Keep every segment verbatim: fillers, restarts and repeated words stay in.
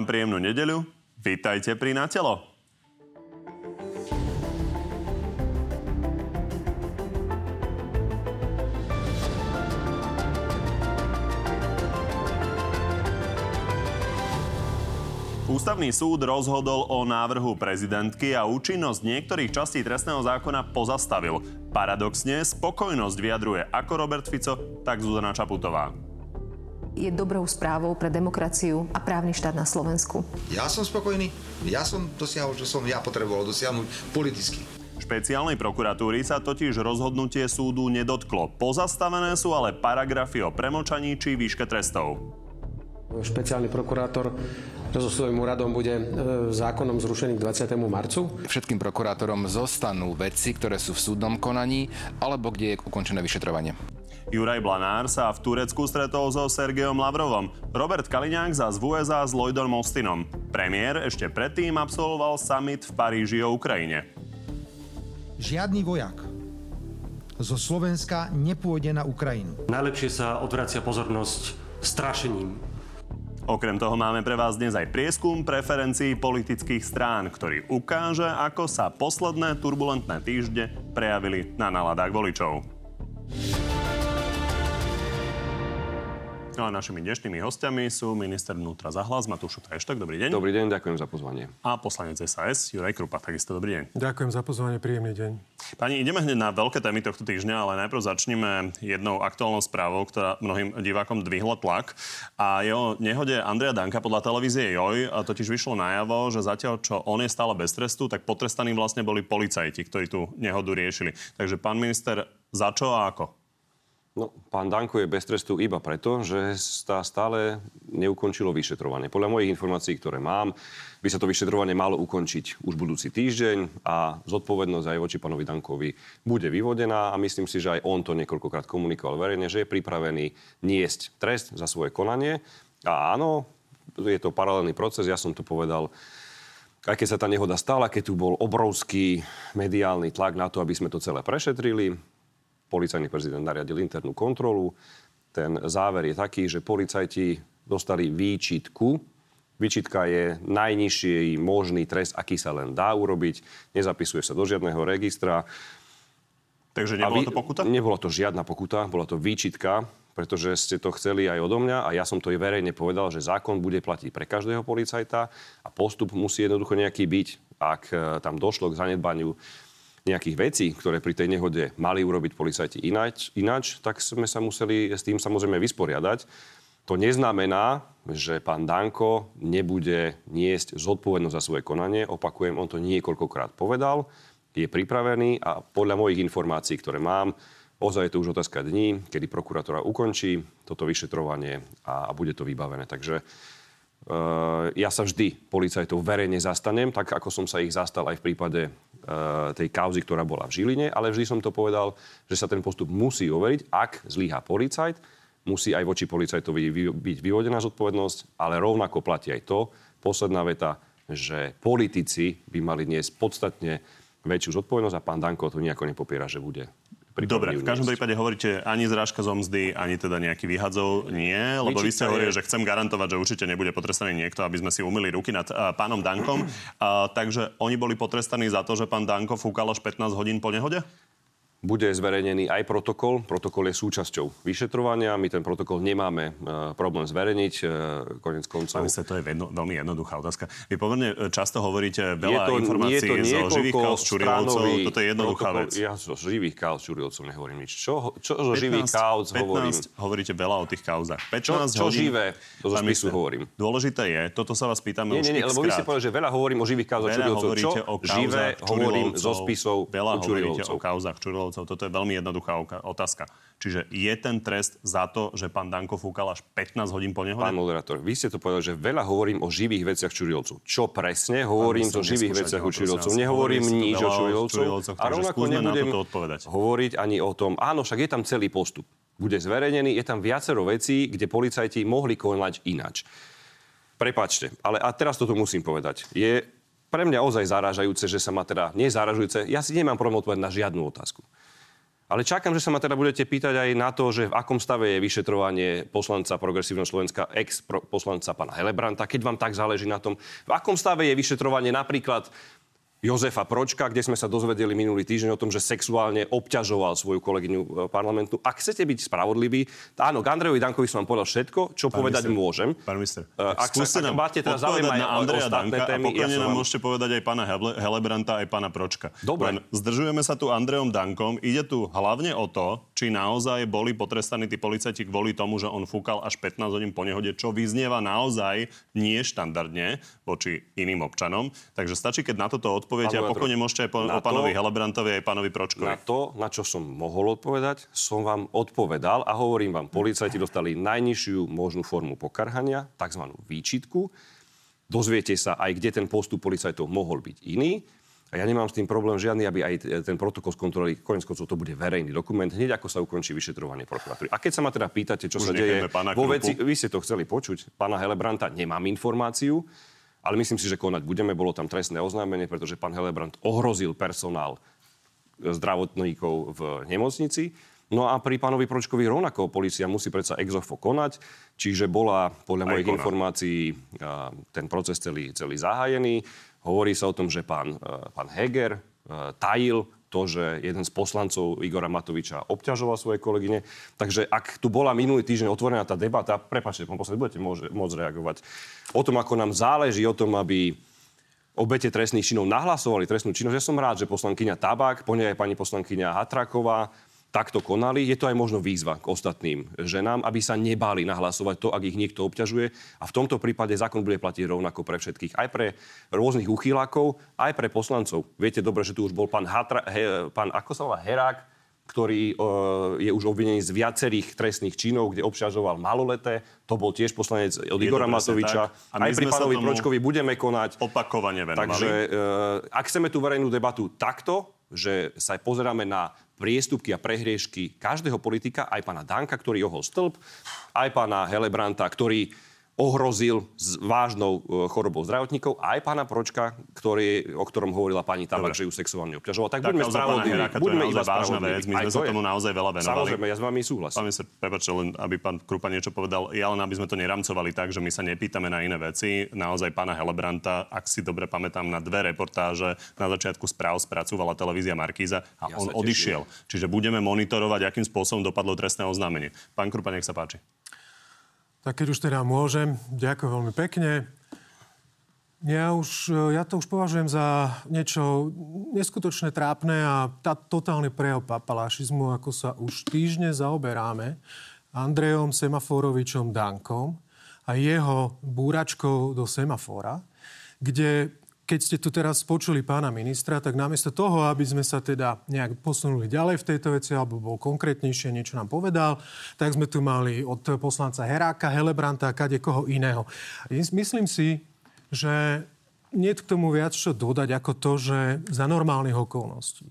vám príjemnú nedeľu. Vítajte pri Na telo. Ústavný súd rozhodol o návrhu prezidentky a účinnosť niektorých častí trestného zákona pozastavil. Paradoxne spokojnosť vyjadruje ako Robert Fico, tak Zuzana Čaputová. Je dobrou správou pre demokraciu a právny štát na Slovensku. Ja som spokojný. Ja som dosiahol, čo som ja potreboval dosiahnuť politicky. Špeciálnej prokuratúry sa totiž rozhodnutie súdu nedotklo. Pozastavené sú ale paragrafy o premlčaní či výške trestov. Špeciálny prokurátor so svojím úradom bude zákonom zrušený k dvadsiatemu marcu. Všetkým prokurátorom zostanú veci, ktoré sú v súdnom konaní alebo kde je ukončené vyšetrovanie. Juraj Blanár sa v Turecku stretol so Sergejom Lavrovom, Robert Kaliňák sa z ú es á s Lloydom Austinom. Premiér ešte predtým absolvoval summit v Paríži o Ukrajine. Žiadny vojak zo Slovenska nepôjde na Ukrajinu. Najlepšie sa odvracia pozornosť strašením. Okrem toho máme pre vás dnes aj prieskum preferencií politických strán, ktorý ukáže, ako sa posledné turbulentné týždne prejavili na náladách voličov. No a našimi dnešnými hostiami sú minister vnútra za Hlas Matúš Šutaj. Dobrý deň. Dobrý deň, ďakujem za pozvanie. A poslanec es a es Juraj Krupa, takisto dobrý deň. Ďakujem za pozvanie, príjemný deň. Pani, ideme hneď na veľké témy tohto týždňa, ale najprv začneme jednou aktuálnou správou, ktorá mnohým divákom dvihla tlak. A jeho nehode Andreja Danka podľa televízie Joj totiž vyšlo najavo, že zatiaľ čo on je stále bez trestu, tak potrestaní vlastne boli policajti, ktorí tú nehodu riešili. Takže pán minister, za čo a ako? No, pán Danko je bez trestu iba preto, že sa stále neukončilo vyšetrovanie. Podľa mojich informácií, ktoré mám, by sa to vyšetrovanie malo ukončiť už budúci týždeň a zodpovednosť aj voči pánovi Dankovi bude vyvodená a myslím si, že aj on to niekoľkokrát komunikoval verejne, že je pripravený niesť trest za svoje konanie. A áno, je to paralelný proces, ja som to povedal. Aj keď sa tá nehoda stala, keď tu bol obrovský mediálny tlak na to, aby sme to celé prešetrili, policajný prezident nariadil internú kontrolu. Ten záver je taký, že policajti dostali výčitku. Výčitka je najnižší možný trest, aký sa len dá urobiť. Nezapisuje sa do žiadneho registra. Takže nebola vy... to pokuta? Nebola to žiadna pokuta, bola to výčitka, pretože ste to chceli aj odo mňa a ja som to aj verejne povedal, že zákon bude platiť pre každého policajta a postup musí jednoducho nejaký byť, ak tam došlo k zanedbaniu nejakých vecí, ktoré pri tej nehode mali urobiť policajti ináč, ináč, tak sme sa museli s tým samozrejme vysporiadať. To neznamená, že pán Danko nebude niesť zodpovednosť za svoje konanie. Opakujem, on to niekoľkokrát povedal, je pripravený a podľa mojich informácií, ktoré mám, ozaj je to už otázka dní, kedy prokuratúra ukončí toto vyšetrovanie a, a bude to vybavené. Takže Uh, ja sa vždy policajtov verejne zastanem, tak ako som sa ich zastal aj v prípade uh, tej kauzy, ktorá bola v Žiline, ale vždy som to povedal, že sa ten postup musí overiť, ak zlyhá policajt, musí aj voči policajtovi vy, byť vyvodená zodpovednosť, ale rovnako platí aj to, posledná veta, že politici by mali niesť podstatne väčšiu zodpovednosť a pán Danko to nejako nepopiera, že bude. Dobre, v každom prípade hovoríte ani zrážka zo mzdy, ani teda nejaký vyhadzov nie, lebo vy ste hovorili, že chcem garantovať, že určite nebude potrestaný niekto, aby sme si umyli ruky nad uh, pánom Dankom. Uh, takže oni boli potrestaní za to, že pán Danko fúkal až pätnásť hodín po nehode? Bude zverejnený aj protokol. Protokol je súčasťou vyšetrovania. My ten protokol nemáme e, problém zverejniť. E, Koniec koncov. Myslím, to je vedno, veľmi jednoduchá otázka. Vy pomerne často hovoríte veľa to, informácií zo živých kauz Čurilovcov. Toto je jednoduchá protokol, vec. Ja zo živých kauz Čurilovcov nehovorím nič. Čo, čo zo živých kauz hovorím? Hovoríte veľa o tých kauzách. pätnásť čo, čo živé zo spisu hovorím? Dôležité je, toto sa vás pýtame nie, už nie, nie, lebo vy ste povedali, že veľa hovorím o živých kauzách Čurilovcov. Čo živé hovorím zo spisov Čurilovcov. Toto je veľmi jednoduchá otázka. Čiže je ten trest za to, že pán Danko fúkal až pätnásť hodín po nehode? Pán moderátor, vy ste to povedali, že veľa hovorím o živých veciach Čurilovcov. Čo presne hovorím o živých veciach o Čurilovcov? Nehovorím nič o Čurilovcov. A rovnako nebudem hovoriť ani o tom. Áno, však je tam celý postup. Bude zverejnený, je tam viacero vecí, kde policajti mohli konať ináč. Prepáčte, ale a teraz toto musím povedať. Je pre mňa ozaj zarážajúce, že sa ma teda... Nie zarážujúce, ja si nemám problém odpovedať na žiadnu otázku. Ale čakám, že sa ma teda budete pýtať aj na to, že v akom stave je vyšetrovanie poslanca Progresívneho Slovenska, ex-poslanca pána Helebranta, keď vám tak záleží na tom, v akom stave je vyšetrovanie napríklad Jozefa Pročka, kde sme sa dozvedeli minulý týždeň o tom, že sexuálne obťažoval svoju kolegyňu parlamentu. Ak chcete byť spravodliví, áno, k Andrejovi Dankovi som vám povedal všetko, čo pán povedať minister, môžem. Pán minister, ak skúste nám teda odpovedať na Andreja Danka témy, a pokojne ja nám môžete povedať aj pána Helebranta, aj pána Pročka. Dobre. Len zdržujeme sa tu Andrejom Dankom. Ide tu hlavne o to, či naozaj boli potrestaní tí policajti kvôli tomu, že on fúkal až pätnásť hodín po nehode, čo vyznieva naozaj nie štandardne voči iným občanom. Takže stačí, keď na toto od poviete, a pokojne môžete aj po, o pánovi Helebrantovi aj pánovi Pročkovi. Na to, na čo som mohol odpovedať, som vám odpovedal a hovorím vám, policajti dostali najnižšiu možnú formu pokarhania, takzvanú výčitku. Dozviete sa aj, kde ten postup policajtov mohol byť iný. A ja nemám s tým problém žiadny, aby aj ten protokol z kontroly, koniec koncov to bude verejný dokument, hneď ako sa ukončí vyšetrovanie prokuratúry. A keď sa ma teda pýtate, čo už sa deje vo veci, vy ste to chceli počuť, pána Helebranta nemám informáciu. Ale myslím si, že konať budeme. Bolo tam trestné oznámenie, pretože pán Helebrant ohrozil personál zdravotníkov v nemocnici. No a pri pánovi Pročkovi rovnako polícia musí predsa ex offo konať. Čiže bola, podľa mojich informácií, ten proces celý, celý zahájený. Hovorí sa o tom, že pán, pán Heger tajil to, že jeden z poslancov Igora Matoviča obťažoval svoje kolegyne. Takže ak tu bola minulý týždeň otvorená tá debata, prepáčte, pán poslanec, budete môže, môcť reagovať o tom, ako nám záleží, o tom, aby obete trestných činov nahlasovali trestnú činnosť. Ja som rád, že poslankyňa Tabak, po nej aj pani poslankyňa Hatraková takto konali. Je to aj možno výzva k ostatným ženám, aby sa nebali nahlasovať to, ak ich niekto obťažuje. A v tomto prípade zákon bude platiť rovnako pre všetkých. Aj pre rôznych uchýlákov, aj pre poslancov. Viete dobre, že tu už bol pán, Hatra, he, pán ako sa volá, Herák, ktorý e, je už obvinený z viacerých trestných činov, kde obťažoval maloleté. To bol tiež poslanec od je Igora Matoviča. Aj pri pánovi Pročkovi budeme konať. Opakovane venovali. Takže e, ak chceme tú verejnú debatu takto, že sa pozeráme na priestupky a prehriešky každého politika, aj pána Danka, ktorý ohol stĺp, aj pána Helebranta, ktorý ohrozil s vážnou chorobou zdravotníkov, aj pána Pročka, ktorý, o ktorom hovorila pani Tabak, že ju sexuálne obťažoval. Tak, tak buďme spravodliví. Buďme iba spravodliví. My sme sa tomu naozaj veľa venovali. Samozrejme, ja s vami súhlasím. Pán sa prepáčte, len aby pán Krupa niečo povedal. Ja len, aby sme to neramcovali tak, že my sa nepýtame na iné veci. Naozaj pána Helebranta, ak si dobre pamätám, na dve reportáže na začiatku správ spracovala televízia Markíza a ja on odišiel. Čiže budeme monitorovať, akým spôsobom dopadlo trestné oznámenie. Pán Krupa, nech sa páči. Tak keď už teda môžem, ďakujem veľmi pekne. Ja, už, ja to už považujem za niečo neskutočne trápne a tá totálny prejav papalášizmu, ako sa už týždne zaoberáme Andrejom Semaforovičom Dankom a jeho búračkou do semafora, kde, keď ste tu teraz počuli pána ministra, tak namiesto toho, aby sme sa teda nejak posunuli ďalej v tejto veci, alebo bol konkrétnejšie, niečo nám povedal, tak sme tu mali od poslanca Heráka, Helebranta a kadekoho iného. Myslím si, že nie je k tomu viac čo dodať ako to, že za normálnych okolností,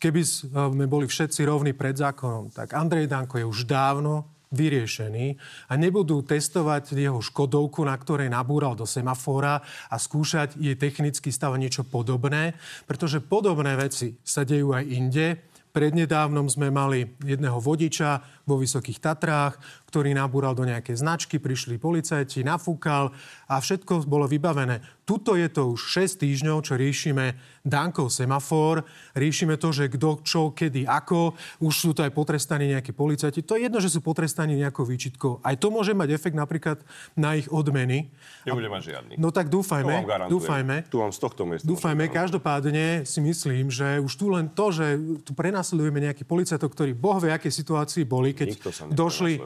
keby sme boli všetci rovní pred zákonom, tak Andrej Danko je už dávno vyriešený a nebudú testovať jeho škodovku, na ktorej nabúral do semafora a skúšať jej technicky stav niečo podobné, pretože podobné veci sa dejú aj inde. Prednedávnom sme mali jedného vodiča vo Vysokých Tatrách, ktorý nabúral do nejakej značky, prišli policajti, nafúkal a všetko bolo vybavené. Tuto je to už šesť týždňov, čo riešime Dankov semafor, riešime to, že kto, čo, kedy, ako. Už sú to aj potrestaní nejakí policajti. To je jedno, že sú potrestaní nejakou výčitkou. Aj to môže mať efekt napríklad na ich odmeny. Nebude mať žiadny. No tak dúfajme, dúfajme. Tu vám z tohto miesta. Dúfajme, každopádne si myslím, že už tu len to, že tu pre nás nasledujeme nejakých policajtov, ktorí bohvie aké situácii boli, keď došli,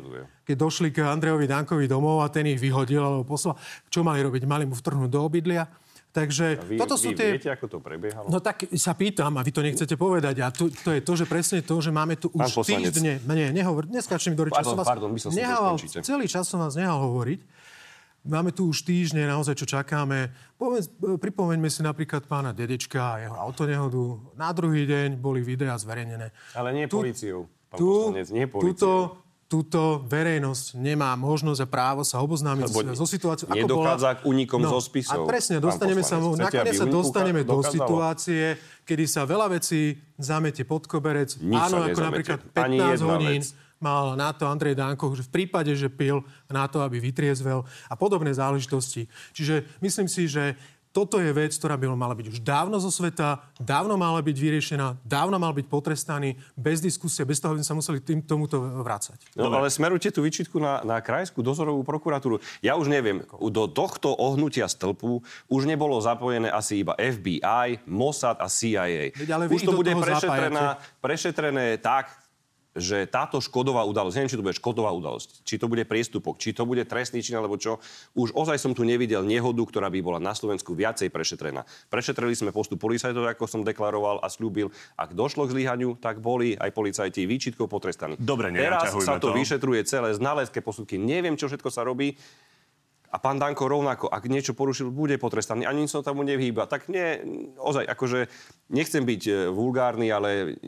keď došli k Andrejovi Dankovi domov a ten ich vyhodil alebo poslal. Čo mali robiť? Mali mu vtrhnúť do obydlia. Takže vy, toto sú vy tie... viete, ako to prebiehalo? No tak sa pýtam a vy to nechcete povedať. A to, to je to, že presne to, že máme tu už týždne... Nie, nehovor... Neskáčte mi do reči. Pardon, pardon, my sa nehal... Celý čas som vás nehal hovoriť. Máme tu už týždne, naozaj, čo čakáme. Poved, pripomeňme si napríklad pána Dedečka a jeho autonehodu. Na druhý deň boli videá zverejnené. Ale nie tu, políciou, pán tu, poslanec, nie políciou. Tuto túto verejnosť nemá možnosť a právo sa oboznámiť so situáciou, ako bola. Nedochádza k únikom no, zo spisov. A presne, dostaneme sa, nakoniec sa dostaneme do situácie, kedy sa veľa vecí zamete pod koberec. Nič áno, ako napríklad pätnásť hodín vec. Mal na to Andrej Danko, že v prípade, že pil, na to, aby vytriezvel a podobné záležitosti. Čiže myslím si, že toto je vec, ktorá by mala byť už dávno zo sveta, dávno mala byť vyriešená, dávno mal byť potrestaný, bez diskusie, bez toho by sme sa museli tým, tomuto vracať. No, ale smerujte tú výčitku na, na krajskú dozorovú prokuratúru. Ja už neviem, do tohto ohnutia stĺpu už nebolo zapojené asi iba F B I, Mossad a C I A. Veď, už to bude prešetrená, prešetrené tak, že táto škodová udalosť, neviem, či to bude škodová udalosť, či to bude priestupok, či to bude trestný čin, alebo čo, už ozaj som tu nevidel nehodu, ktorá by bola na Slovensku viacej prešetrená. Prešetrili sme postup policajtov, ako som deklaroval a sľúbil. Ak došlo k zlyhaniu, tak boli aj policajti výčitkou potrestaní. Dobre, teraz sa to, to vyšetruje celé, znalecké posudky, neviem, čo všetko sa robí. A pán Danko rovnako, ak niečo porušil, bude potrestaný. Ani nič sa tomu nevyhýba. Tak nie, ozaj, akože nechcem byť vulgárny, ale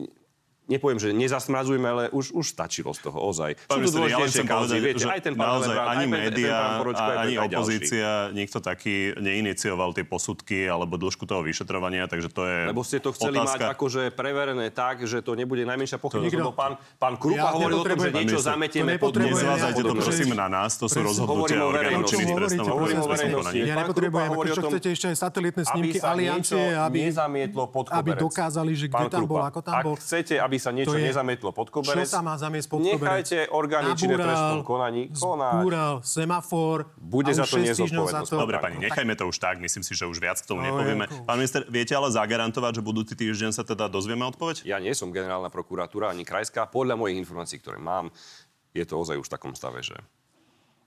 nepoviem, že nezasmrazujme, ale už, už stačilo z toho, ozaj. Pán minister, ja len chcem kauzy, povedať, viete, že aj ten naozaj brán, ani médiá, ani opozícia, niekto taký neinicioval tie posudky alebo dĺžku toho vyšetrovania, takže to je lebo ste to chceli otázka mať akože preverené tak, že to nebude najmenšia pochybnosť, lebo pán, pán Krupa ja hovoril o tom, že niečo zametieme pod nezavádzajte to, nezvázajte to, prosím, na nás, to sú rozhodnutia orgánov činných trestnom konaní. Ja nepotrebujem, prečo chcete ešte aj satelitné snímky aliancie, aby dokázali, že kde tam bol, ako tam bol. Sa niečo je, nezametlo pod koberec. Čo sa má zamiesť pod koberec? Nechajte orgány činné v trestnom konaní konať. Zbúral semafor. Bude za to nezodpovednosť. Dobre, pani, nechajme to už tak. Myslím si, že už viac k tomu no, nepovieme. Jako. Pán minister, viete ale zagarantovať, že budúci týždeň sa teda dozvieme odpoveď? Ja nie som generálna prokuratúra ani krajská. Podľa mojich informácií, ktoré mám, je to ozaj už v takom stave, že...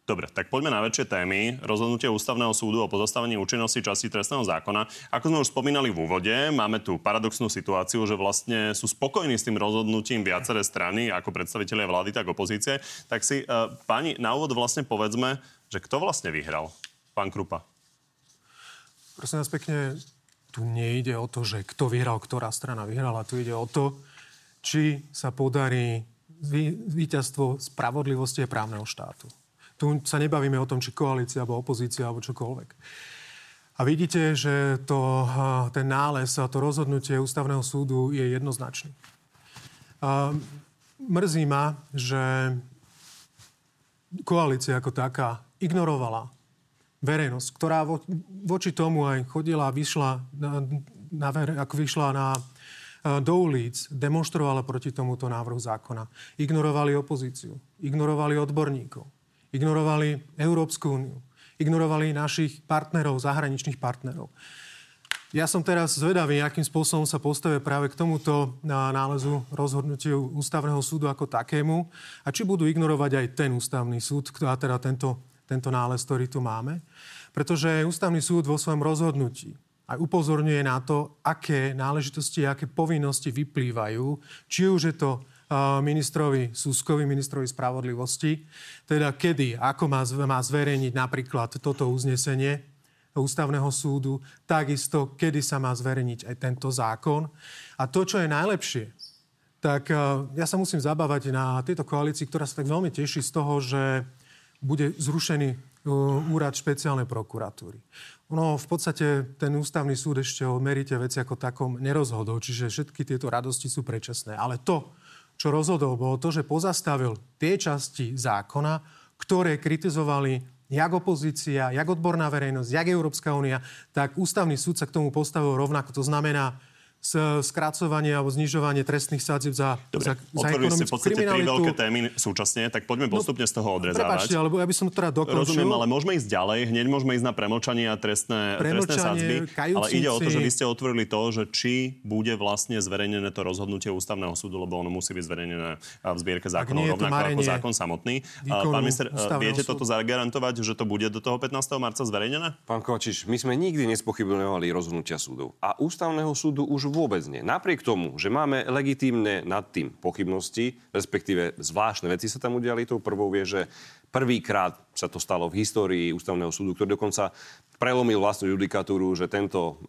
Dobre, tak poďme na väčšie témy. Rozhodnutie Ústavného súdu o pozastavení účinnosti časti trestného zákona. Ako sme už spomínali v úvode, máme tu paradoxnú situáciu, že vlastne sú spokojní s tým rozhodnutím viaceré strany, ako predstavitelia vlády, tak opozície. Tak si, uh, pani, na úvod vlastne povedzme, že kto vlastne vyhral? Pán Krupa. Prosím vás pekne, tu nejde o to, že kto vyhral, ktorá strana vyhrala. Tu ide o to, či sa podarí víťazstvo spravodlivosti a právneho štátu. Tu sa nebavíme o tom, či koalícia, alebo opozícia, alebo čokoľvek. A vidíte, že to, ten nález a to rozhodnutie Ústavného súdu je jednoznačný. A mrzí ma, že koalícia ako taká ignorovala verejnosť, ktorá vo, voči tomu aj chodila a vyšla na, na, ako vyšla na, do ulic, demonštrovala proti tomuto návrhu zákona. Ignorovali opozíciu, ignorovali odborníkov. Ignorovali Európsku úniu. Ignorovali našich partnerov, zahraničných partnerov. Ja som teraz zvedavý, akým spôsobom sa postavia práve k tomuto nálezu rozhodnutiu Ústavného súdu ako takému. A či budú ignorovať aj ten Ústavný súd, a teda tento, tento nález, ktorý tu máme. Pretože Ústavný súd vo svojom rozhodnutí aj upozorňuje na to, aké náležitosti, aké povinnosti vyplývajú. Či už je to ministrovi Suskovi, ministrovi spravodlivosti, teda kedy, ako má, má zverejniť napríklad toto uznesenie Ústavného súdu, takisto kedy sa má zverejniť aj tento zákon. A to, čo je najlepšie, tak ja sa musím zabávať na tejto koalícii, ktorá sa tak veľmi teší z toho, že bude zrušený úrad špeciálnej prokuratúry. No, v podstate ten Ústavný súd ešte o merite veci ako takom nerozhodol, čiže všetky tieto radosti sú predčasné. Ale to, čo rozhodol, bolo to, že pozastavil tie časti zákona, ktoré kritizovali jak opozícia, jak odborná verejnosť, jak Európska únia, tak Ústavný súd sa k tomu postavil rovnako. To znamená skracovanie alebo znižovanie trestných sadzieb za, za, za ekonomickú kriminalitu. Dobre, otvorili ste v podstate tri veľké témy súčasne, tak poďme postupne no, z toho odrezávať. Prepáčte, alebo ja by som to teda dokončil. Rozumiem, ale môžeme ísť ďalej, hneď môžeme ísť na premlčanie a trestné, trestné sadzby, ale ide o to, že vy ste otvorili to, že či bude vlastne zverejnené to rozhodnutie Ústavného súdu, lebo ono musí byť zverejnené v zbierke zákonov, rovnako ako zákon samotný. Pán minister, viete súdu toto zagarantovať, že to bude do toho pätnásteho marca zverejnené? Pán Kovačič, my sme nikdy nespochybňovali rozhodnutia súdov a Ústavného súdu už vôbec nie. Napriek tomu, že máme legitímne nad tým pochybnosti, respektíve zvláštne veci sa tam udiali, tou prvou je, že prvýkrát sa to stalo v histórii Ústavného súdu, ktorý dokonca prelomil vlastnú judikatúru, že tento,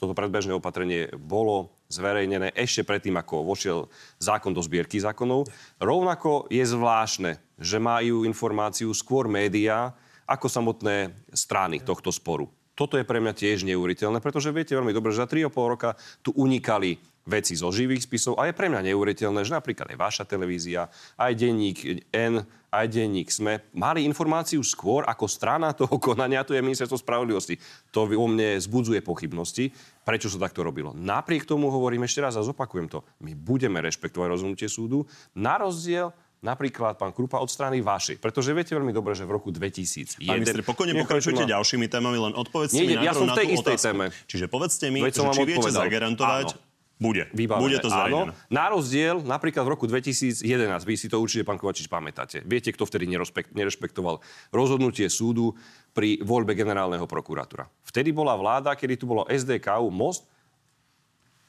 toto predbežné opatrenie bolo zverejnené ešte predtým, ako vošiel zákon do zbierky zákonov. Rovnako je zvláštne, že majú informáciu skôr médiá ako samotné strany tohto sporu. Toto je pre mňa tiež neuveriteľné, pretože viete veľmi dobre, že za tri a pol roka tu unikali veci zo živých spisov a je pre mňa neuveriteľné, že napríklad aj vaša televízia, aj denník N, aj denník SME mali informáciu skôr ako strana toho konania, to je ministerstvo spravodlivosti. To vo mne zbudzuje pochybnosti, prečo sa takto robilo. Napriek tomu hovorím ešte raz a zopakujem to. My budeme rešpektovať rozhodnutie súdu, na rozdiel napríklad pán Krupa od strany vašej. Pretože viete veľmi dobre, že v roku dvetisíc jeden... Pán minister, pokojne pokračujte ma... ďalšími témami, len odpovedzte mi ja na, na tú otázku. Téme. Čiže povedzte mi, že, či viete zagarantovať... Áno. Bude. Vybavené. Bude to zverejnené. Áno. Na rozdiel, napríklad v roku dvetisíc jedenásť, vy si to určite, pán Kovačič, pamätáte. Viete, kto vtedy nerešpektoval rozhodnutie súdu pri voľbe generálneho prokurátora. Vtedy bola vláda, kedy tu bolo es dé ká ú, Most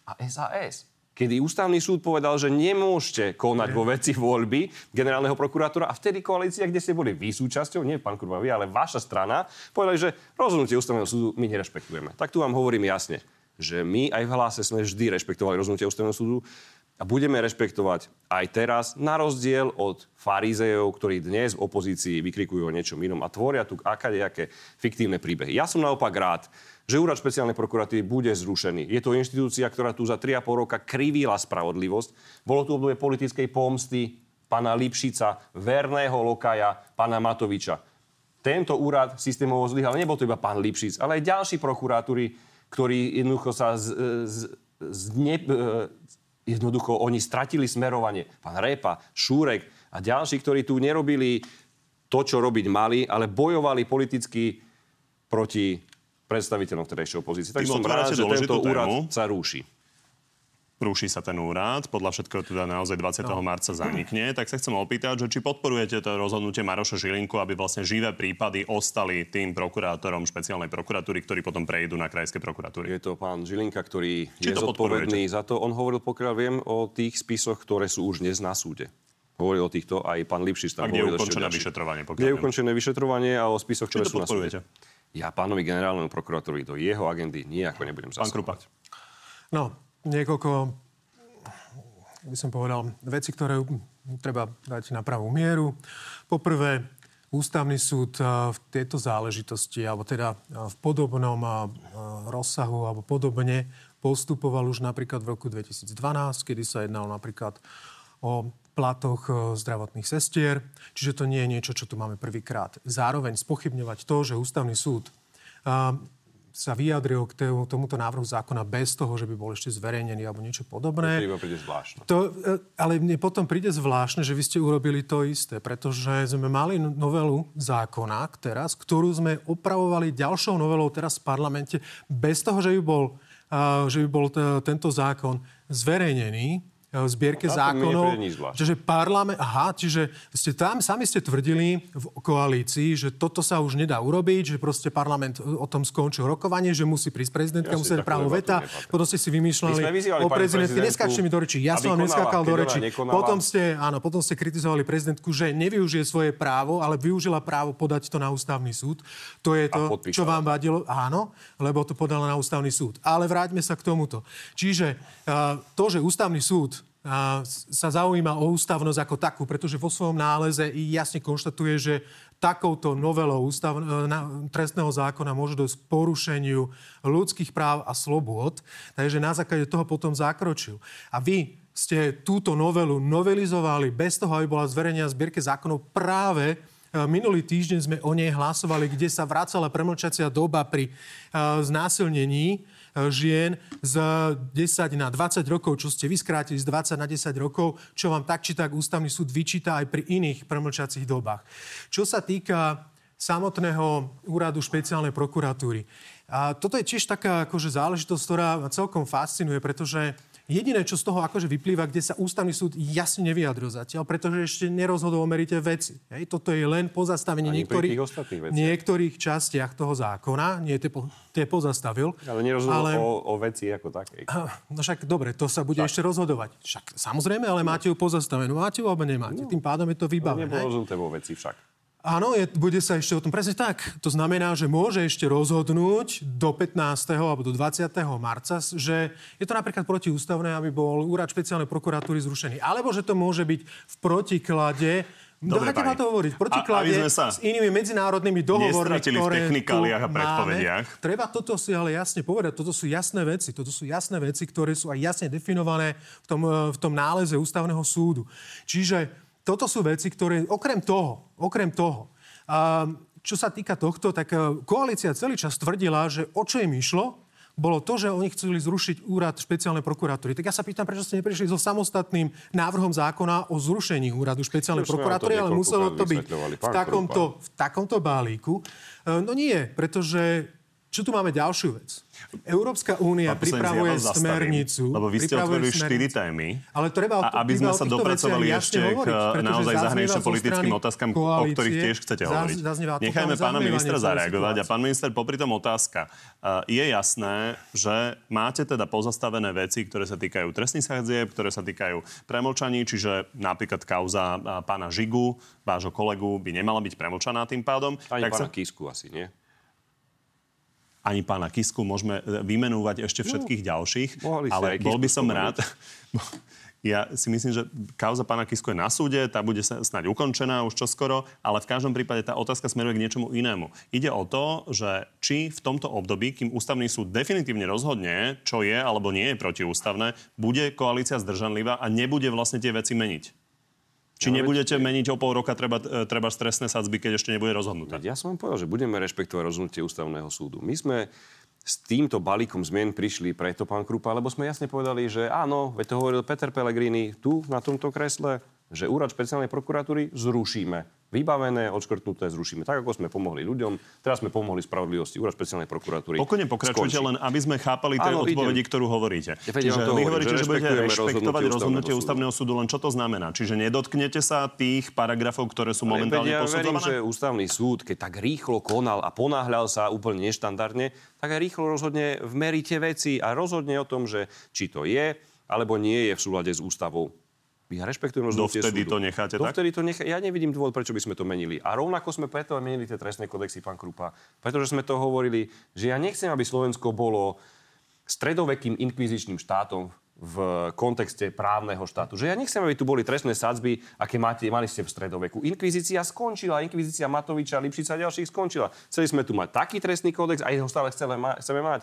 a es a es. Kedy ústavný súd povedal, že nemôžete konať vo veci voľby generálneho prokurátora a vtedy koalícia, kde ste boli vy súčasťou, nie pán Kurba, vy, ale vaša strana, povedali, že rozhodnutie ústavného súdu my nerešpektujeme. Tak tu vám hovorím jasne, že my aj v Hlase sme vždy rešpektovali rozhodnutie ústavného súdu a budeme rešpektovať aj teraz, na rozdiel od farizejov, ktorí dnes v opozícii vykrikujú o niečom inom a tvoria tu akádejaké fiktívne príbehy. Ja som naopak rád, že úrad špeciálnej prokuratúry bude zrušený. Je to inštitúcia, ktorá tu za tri a pol roka krivila spravodlivosť. Bolo tu obdobie politickej pomsty pána Lipšica, verného lokaja, pána Matoviča. Tento úrad systémovo zlyhal. Nebol to iba pán Lipšic, ale aj ďalší prokuratúry, ktorí jednoducho sa z, z, z ne, jednoducho oni stratili smerovanie. Pán Repa, Šúrek a ďalší, ktorí tu nerobili to, čo robiť mali, ale bojovali politicky proti predstaviteľom vtedajšej opozície. Tak som rád, že tento úrad sa rúši. Rúši sa ten úrad, podľa všetkého teda naozaj dvadsiateho marca zanikne. Tak sa chcem opýtať, že či podporujete to rozhodnutie Maroša Žilinku, aby vlastne živé prípady ostali tým prokurátorom špeciálnej prokuratúry, ktorí potom prejdú na krajské prokuratúry. Je to pán Žilinka, ktorý či je zodpovedný za to. On hovoril, pokiaľ viem, o tých spisoch, ktoré sú už dnes na súde. Hovoril o týchto aj pán Lipšič. Tam a kde je ukončené vyšetrovanie? Kde je ukončené vyšetrovanie a o spisoch, ktoré sú na súde. Ja pánovi generálnemu prokurátorovi do jeho agendy nejako nebudem zasahovať. Pán Krupa. No. Niekoľko, by som povedal, veci, ktoré treba dať na pravú mieru. Poprvé, ústavný súd v tejto záležitosti, alebo teda v podobnom rozsahu, alebo podobne, postupoval už napríklad v roku dvetisícdvanásť, kedy sa jednalo napríklad o platoch zdravotných sestier. Čiže to nie je niečo, čo tu máme prvýkrát. Zároveň spochybňovať to, že ústavný súd sa vyjadril k tomuto návrhu zákona bez toho, že by bol ešte zverejnený alebo niečo podobné. To iba príde zvláštne. To, ale mne potom príde zvláštne, že vy ste urobili to isté, pretože sme mali novelu zákona teraz, ktorú sme opravovali ďalšou novelou teraz v parlamente bez toho, že by bol, že by bol t- tento zákon zverejnený v zbierke no, zákonov. Čiže parlament... Aha, čiže ste tam, sami ste tvrdili v koalícii, že toto sa už nedá urobiť, že proste parlament o tom skončil rokovanie, že musí prísť prezidentka, ja musí dať právo veta. Potom ste si vymýšľali o prezidentke. Neskáčte mi do rečí. Ja som vám neskákal do rečí. Potom ste, áno, potom ste kritizovali prezidentku, že nevyužije svoje právo, ale využila právo podať to na ústavný súd. To je to, čo vám vadilo. Áno, lebo to podala na ústavný súd. Ale vráťme sa k tomuto. Čiže to, že ústavný súd sa zaujíma o ústavnosť ako takú, pretože vo svojom náleze jasne konštatuje, že takouto novelou ústav, trestného zákona môže dosť k porušeniu ľudských práv a slobôd. Takže na základe toho potom zakročil. A vy ste túto novelu novelizovali bez toho, aby bola zverejnená zbierke zákonov. Práve minulý týždeň sme o nej hlasovali, kde sa vracala premlčacia doba pri znásilnení žien z desať na dvadsať rokov, čo ste vyskrátili z dvadsať na desať rokov, čo vám tak či tak ústavný súd vyčíta aj pri iných premlčacích dobách. Čo sa týka samotného úradu špeciálnej prokuratúry. A toto je tiež taká akože záležitosť, ktorá celkom fascinuje, pretože jediné, čo z toho akože vyplýva, kde sa ústavný súd jasne nevyjadril zatiaľ, pretože ešte nerozhodol o merite veci. Hej, toto je len pozastavenie niektorých, niektorých častiach toho zákona. Nie, tie, po, tie pozastavil. Ale nerozhodol ale... o, o veci ako takej. No však dobre, to sa bude tak ešte rozhodovať. Však samozrejme, ale máte ju pozastavenú. Máte ju, alebo nemáte. No. Tým pádom je to vybavené. Nebolo rozhodnuté vo veci však. Áno, je, bude sa ešte o tom presne tak. To znamená, že môže ešte rozhodnúť do pätnásteho alebo do dvadsiateho marca, že je to napríklad protiústavné, aby bol úrad špeciálnej prokuratúry zrušený. Alebo že to môže byť v protiklade. Dobre, Dobre to hovoriť. Protiklade a, sa s inými medzinárodnými dohovormi, ktoré v a predpovediach. Máme. Treba toto si ale jasne povedať. Toto sú jasné veci. Toto sú jasné veci, ktoré sú aj jasne definované v tom, v tom náleze ústavného súdu. Čiže toto sú veci, ktoré okrem toho, okrem toho, čo sa týka tohto, tak koalícia celý čas tvrdila, že o čo im išlo, bolo to, že oni chceli zrušiť úrad špeciálnej prokuratúry. Tak ja sa pýtam, prečo ste neprišli so samostatným návrhom zákona o zrušení úradu špeciálnej prokuratúry, ale muselo to byť v takomto, v takomto balíku. No nie, pretože čo tu máme ďalšiu vec? Európska únia pripravuje smernicu. Lebo vy ste otvorili štyri témy. Ale treba o to, aby sme sa dopracovali ešte k naozaj zahraničným politickým otázkam, koalície, o ktorých tiež chcete hovoriť. Nechajme pána ministra zareagovať. A pán minister, popri tom otázka. Je jasné, že máte teda pozastavené veci, ktoré sa týkajú trestných sadzieb, ktoré sa týkajú premlčaní, čiže napríklad kauza pána Žigu, vášho kolegu, by nemala byť premlčaná tým pádom. Ani tak pána sa... Kisku asi, nie? Ani pána Kisku, môžeme vymenúvať ešte všetkých no, ďalších, ale bol by som rád. Ja si myslím, že kauza pána Kisku je na súde, tá bude snáď ukončená už čoskoro, ale v každom prípade tá otázka smeruje k niečomu inému. Ide o to, že či v tomto období, kým ústavný súd definitívne rozhodne, čo je alebo nie je protiústavné, bude koalícia zdržanlivá a nebude vlastne tie veci meniť. Či nebudete meniť o pol roka treba, treba stresné sadzby, keď ešte nebude rozhodnuté? Ja som vám povedal, že budeme rešpektovať rozhodnutie ústavného súdu. My sme s týmto balíkom zmien prišli preto, pán Krupa, lebo sme jasne povedali, že áno, veď to hovoril Peter Pellegrini tu, na tomto kresle, že úrad špeciálnej prokuratúry zrušíme. Vybavené, odškrtnuté, zrušíme. Tak, ako sme pomohli ľuďom, teraz sme pomohli spravodlivosti, úrad špeciálnej prokuratúry. Pokojne pokračujte, len aby sme chápali tie odpovede, ktorú hovoríte. Ja, Čiže vy hovoríte, že, že budete rešpektovať rozhodnutie ústavného súdu, len čo to znamená? Čiže nedotknete sa tých paragrafov, ktoré sú ale momentálne ja posudzované? Ja verím, že ústavný súd, keď tak rýchlo konal a ponáhľal sa úplne neštandardne, tak aj rýchlo rozhodne v merite veci a rozhodne o tom, že či to je alebo nie je v súlade s ústavou. Ja rešpektujem rozhodnutie súdu. Dovtedy to necháte tak? Dovtedy to necháte. Ja nevidím dôvod, prečo by sme to menili. A rovnako sme preto aj menili tie trestné kodexy, pán Krupa. Pretože sme to hovorili, že ja nechcem, aby Slovensko bolo stredovekým inkvizičným štátom v kontexte právneho štátu. Že ja nechcem, aby tu boli trestné sadzby, aké máte, mali ste v stredoveku. Inkvizícia skončila, inkvizícia Matoviča, Lipšica a ďalších skončila. Chceli sme tu mať taký trestný kódex a jeho stále chceme mať.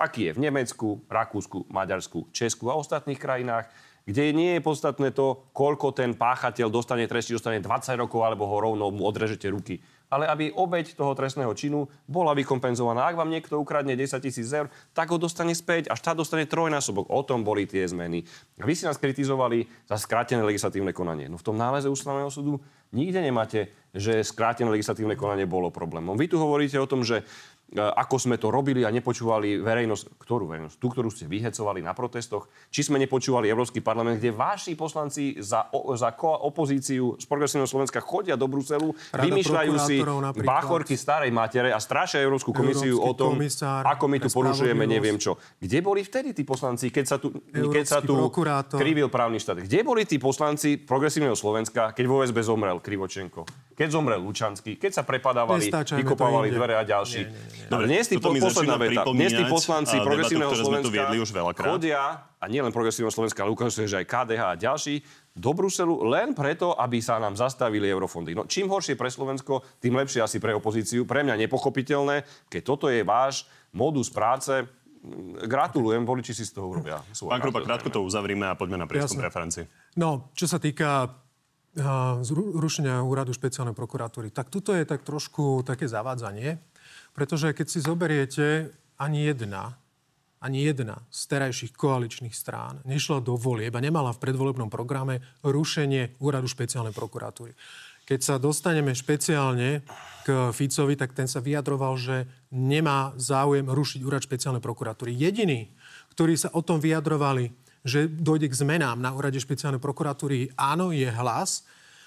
Aký je v Nemecku, Rakúsku, Maďarsku, Česku a ostatných krajinách, kde nie je podstatné to, koľko ten páchateľ dostane trest, či dostane dvadsať rokov, alebo ho rovno mu odrežete ruky. Ale aby obeť toho trestného činu bola vykompenzovaná. Ak vám niekto ukradne desať tisíc eur, tak ho dostane späť a štát dostane trojnásobok. O tom boli tie zmeny. Vy si nás kritizovali za skrátené legislatívne konanie. No v tom náleze ústavného súdu nikde nemáte, že skrátené legislatívne konanie bolo problémom. Vy tu hovoríte o tom, že ako sme to robili a nepočúvali verejnosť, ktorú verejnosť, tú, ktorú ste vyhecovali na protestoch, či sme nepočúvali Európsky parlament, kde vaši poslanci za, o, za opozíciu z Progresívneho Slovenska chodia do Bruselu, Rada vymýšľajú si napríklad báchorky starej matere a strašia Európsku komisiu Európsky o tom, komisár, ako my tu porušujeme neviem čo. Kde boli vtedy tí poslanci, keď sa tu, keď sa tu krivil právny štát? Kde boli tí poslanci Progresívneho Slovenska, keď vo vé es bé zomrel Krivočenko, keď zomrel Lučanský, keď sa prepadávali, vykopávali dvere a ďalší? Nie, nie, nie. Dobre, dnes tí poslanci Progresívneho Slovenska chodia, a nie len Progresívneho Slovenska, ale ukazuje, že aj ká dé há a ďalší, do Bruselu len preto, aby sa nám zastavili eurofondy. No čím horšie pre Slovensko, tým lepšie asi pre opozíciu. Pre mňa nepochopiteľné, keď toto je váš modus práce. Gratulujem, voliči si z toho urobia. Pán Krupa, krátko to uzavrime a poďme na prieskum preferencii. No, čo sa týka zrušenia úradu špeciálnej prokuratúry, tak tuto je tak trošku také zavádzanie. Pretože keď si zoberiete, ani jedna, ani jedna z terajších koaličných strán nešla do volieb a nemala v predvolebnom programe rušenie úradu špeciálnej prokuratúry. Keď sa dostaneme špeciálne k Ficovi, tak ten sa vyjadroval, že nemá záujem rušiť úrad špeciálnej prokuratúry. Jediní, ktorí sa o tom vyjadrovali, že dojde k zmenám na úrade špeciálnej prokuratúry, áno, je Hlas,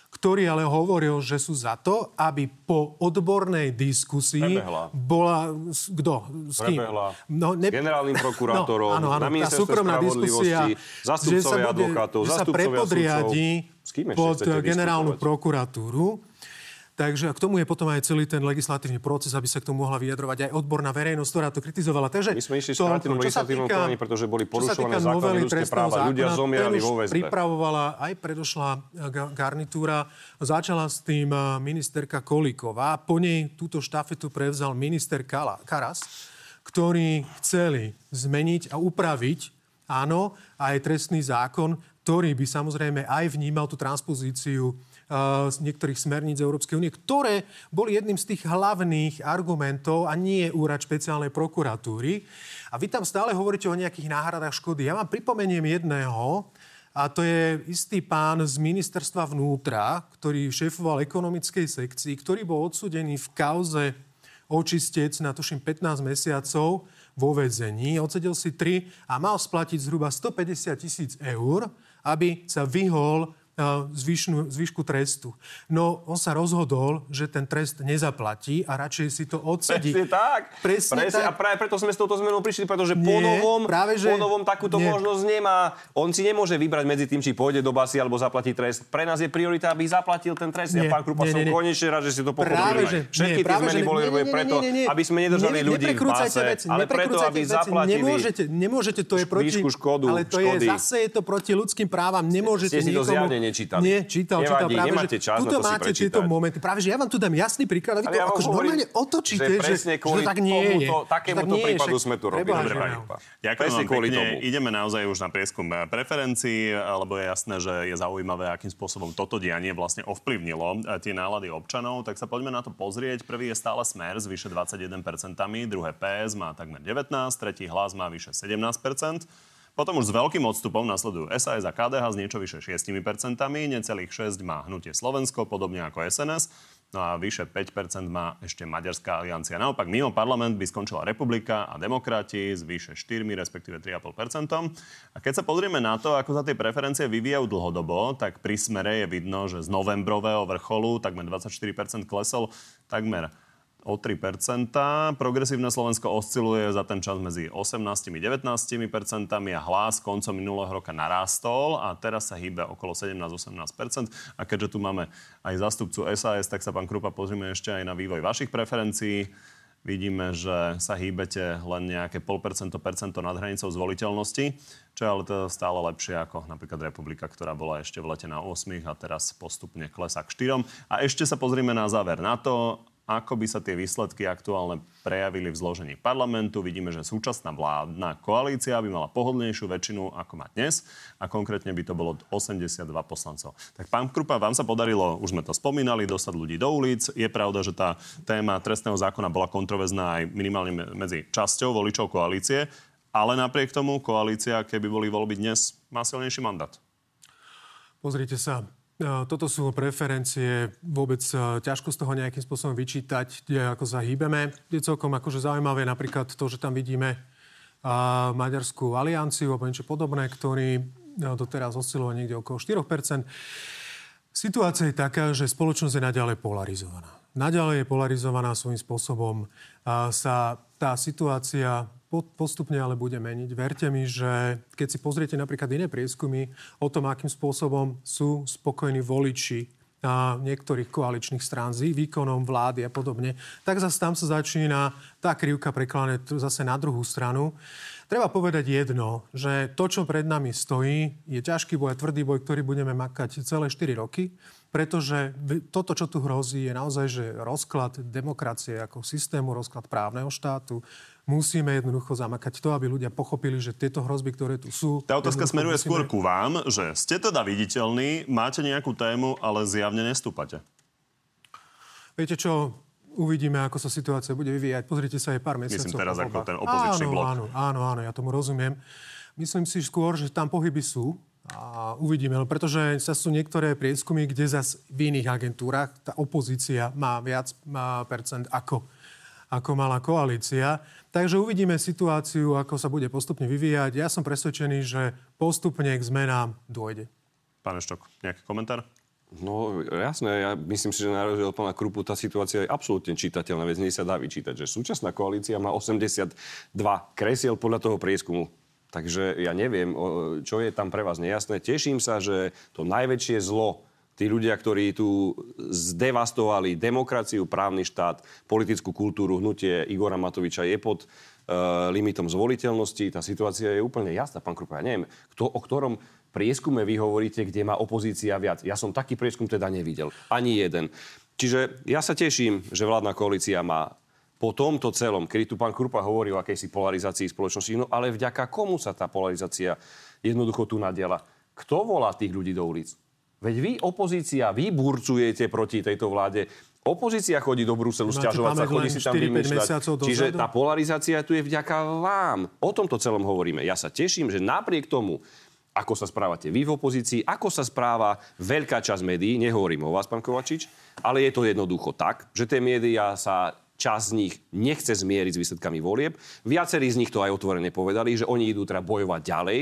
ktorý ale hovoril, že sú za to, aby po odbornej diskusii prebehla. bola... Kto? S kým? No, ne... generálnym prokurátorom, no, áno, áno, na ministerstve spravodlivosti, zastupcovia advokátov, zastupcovia sudcov. Že sa prepodriadí pod generálnu prokuratúru. Takže a k tomu je potom aj celý ten legislatívny proces, aby sa k tomu mohla vyjadrovať aj odborná verejnosť, ktorá to kritizovala. Takže my sme išli s krátnym legislatívnym konaním, pretože boli porušované základné ľudské práva, ľudia zomierali vo väzbe. Pripravovala aj predošlá garnitúra, začala s tým ministerka Kolíková, po nej túto štafetu prevzal minister Karas, ktorí chceli zmeniť a upraviť, áno, aj trestný zákon, ktorý by samozrejme aj vnímal tú transpozíciu z niektorých smerníc Európskej únie, ktoré boli jedným z tých hlavných argumentov a nie úrad špeciálnej prokuratúry. A vy tam stále hovoríte o nejakých náhradách škody. Ja vám pripomeniem jedného, a to je istý pán z ministerstva vnútra, ktorý šéfoval ekonomickej sekcii, ktorý bol odsúdený v kauze očistec na tuším pätnásť mesiacov vo väzení. Odsedel si tri a mal splatiť zhruba stopäťdesiat tisíc eur, aby sa vyhol Zvyšnú, zvyšku trestu. No, on sa rozhodol, že ten trest nezaplatí a radšej si to odsedí. Presne tak. Presne Presne tak. A práve preto sme s touto zmenou prišli, pretože nie, po, novom, práve, že... po novom takúto nie. možnosť nemá. On si nemôže vybrať medzi tým, či pôjde do basy alebo zaplatí trest. Pre nás je priorita, aby zaplatil ten trest. Nie, ja, pán Krupa, nie, som nie, konečne rád, že ste to pochopili. Všetky tie zmeny boli preto, nie, nie, nie, aby sme nedržali ne, ľudí v base, veci, ale preto, aby veci. zaplatili nemôžete, nemôžete, to je proti, výšku škodu. Ale to je, zase je to proti ľudským právam. Nemôžete nikomu... Nečítam. Nie, čítal, Nevadí, čítal. Práve, nemáte čas na to si máte prečítať. Tieto momenty. Práve, že ja vám tu dám jasný príklad. A vy to ja akože hovorím, normálne otočíte, že, že to tak nie je. Takémuto prípadu sme tu robili. Ďakujem vám pekne. Ideme naozaj už na prieskum preferencií, lebo je jasné, že je zaujímavé, akým spôsobom toto dianie vlastne ovplyvnilo tie nálady občanov. Tak sa poďme na to pozrieť. Prvý je stále Smer s vyše dvadsaťjeden percent, druhé pé es má takmer devätnásť percent, tretí Hlas má vyše sedemnásť percent. Potom už s veľkým odstupom nasledujú es a es a ká dé há s niečo vyše šesť percent, necelých šesť percent má Hnutie Slovensko, podobne ako es en es, no a vyše päť percent má ešte Maďarská aliancia. Naopak, mimo parlament by skončila Republika a Demokrati s vyše štyri percentá, respektíve tri celé päť percenta. A keď sa pozrieme na to, ako sa tie preferencie vyvíjajú dlhodobo, tak pri Smere je vidno, že z novembrového vrcholu takmer dvadsaťštyri percent klesol takmer o tri percentá. Progresívne Slovensko osciluje za ten čas medzi osemnásť a devätnásť percentami a Hlas koncom minulého roka narástol a teraz sa hýbe okolo sedemnásť až osemnásť percent. A keďže tu máme aj zástupcu es a es, tak sa, pán Krupa, pozrime ešte aj na vývoj vašich preferencií. Vidíme, že sa hýbete len nejaké pol percento, percento nad hranicou zvoliteľnosti, čo je ale to stále lepšie ako napríklad Republika, ktorá bola ešte v lete na osem a teraz postupne klesá k štyrom. A ešte sa pozrime na záver na to, ako by sa tie výsledky aktuálne prejavili v zložení parlamentu. Vidíme, že súčasná vládna koalícia by mala pohodlnejšiu väčšinu, ako má dnes. A konkrétne by to bolo osemdesiatdva poslancov. Tak, pán Krupa, vám sa podarilo, už sme to spomínali, dostať ľudí do ulic. Je pravda, že tá téma trestného zákona bola kontroverzná aj minimálne medzi časťou voličov koalície. Ale napriek tomu koalícia, keby boli voľby dnes, má silnejší mandát. Pozrite sa. Toto sú preferencie, vôbec ťažko z toho nejakým spôsobom vyčítať, ako sa hýbeme. Je celkom akože zaujímavé napríklad to, že tam vidíme a, Maďarskú alianciu alebo niečo podobné, ktorý doteraz osciloval niekde okolo štyri percentá. Situácia je taká, že spoločnosť je naďalej polarizovaná. Naďalej je polarizovaná svojím spôsobom. A sa tá situácia postupne ale bude meniť. Verte mi, že keď si pozriete napríklad iné prieskumy o tom, akým spôsobom sú spokojní voliči na niektorých koaličných strán s výkonom vlády a podobne, tak zase tam sa začína tá krivka prekláňať zase na druhú stranu. Treba povedať jedno, že to, čo pred nami stojí, je ťažký boj a tvrdý boj, ktorý budeme makať celé štyri roky, pretože toto, čo tu hrozí, je naozaj že rozklad demokracie ako systému, rozklad právneho štátu. Musíme jednoducho zamakať to, aby ľudia pochopili, že tieto hrozby, ktoré tu sú... Tá otázka smeruje musíme... skôr ku vám, že ste teda viditeľní, máte nejakú tému, ale zjavne nestúpate. Viete čo... Uvidíme, ako sa situácia bude vyvíjať. Pozrite sa, je pár mesiacov. Myslím teraz ako ten opozičný blok. Áno, áno, áno, ja tomu rozumiem. Myslím si skôr, že tam pohyby sú. A uvidíme, no pretože sa sú niektoré prieskumy, kde zas v iných agentúrach tá opozícia má viac má percent ako, ako mala koalícia. Takže uvidíme situáciu, ako sa bude postupne vyvíjať. Ja som presvedčený, že postupne k zmenám dôjde. Pán Štok, nejaký komentár? No jasné, ja myslím si, že na rozdiel od pána Krupu tá situácia je absolútne čitateľná, veď z nej sa dá vyčítať, že súčasná koalícia má osemdesiatdva kresiel podľa toho prieskumu. Takže ja neviem, čo je tam pre vás nejasné. Teším sa, že to najväčšie zlo Tí ľudia, ktorí tu zdevastovali demokraciu, právny štát, politickú kultúru, hnutie Igora Matoviča je pod uh, limitom zvoliteľnosti. Tá situácia je úplne jasná, pán Krupa. Ja neviem, kto, o ktorom prieskume vy hovoríte, kde má opozícia viac. Ja som taký prieskum teda nevidel. Ani jeden. Čiže ja sa teším, že vládna koalícia má po tomto celom, kedy tu pán Krupa hovoril o akejsi polarizácii spoločnosti, no ale vďaka komu sa tá polarizácia jednoducho tu nadiala? Kto volá tých ľudí do ulic? Veď vy, opozícia, vy burcujete proti tejto vláde. Opozícia chodí do Bruselu sťažovať sa, chodí si tam vymýšľať. Čiže tá polarizácia tu je vďaka vám. O tomto celom hovoríme. Ja sa teším, že napriek tomu, ako sa správate vy v opozícii, ako sa správa veľká časť médií, nehovorím o vás, pán Kovačič, ale je to jednoducho tak, že tie médiá sa... Časť z nich nechce zmieriť s výsledkami volieb. Viacerí z nich to aj otvorene povedali, že oni idú teda bojovať ďalej.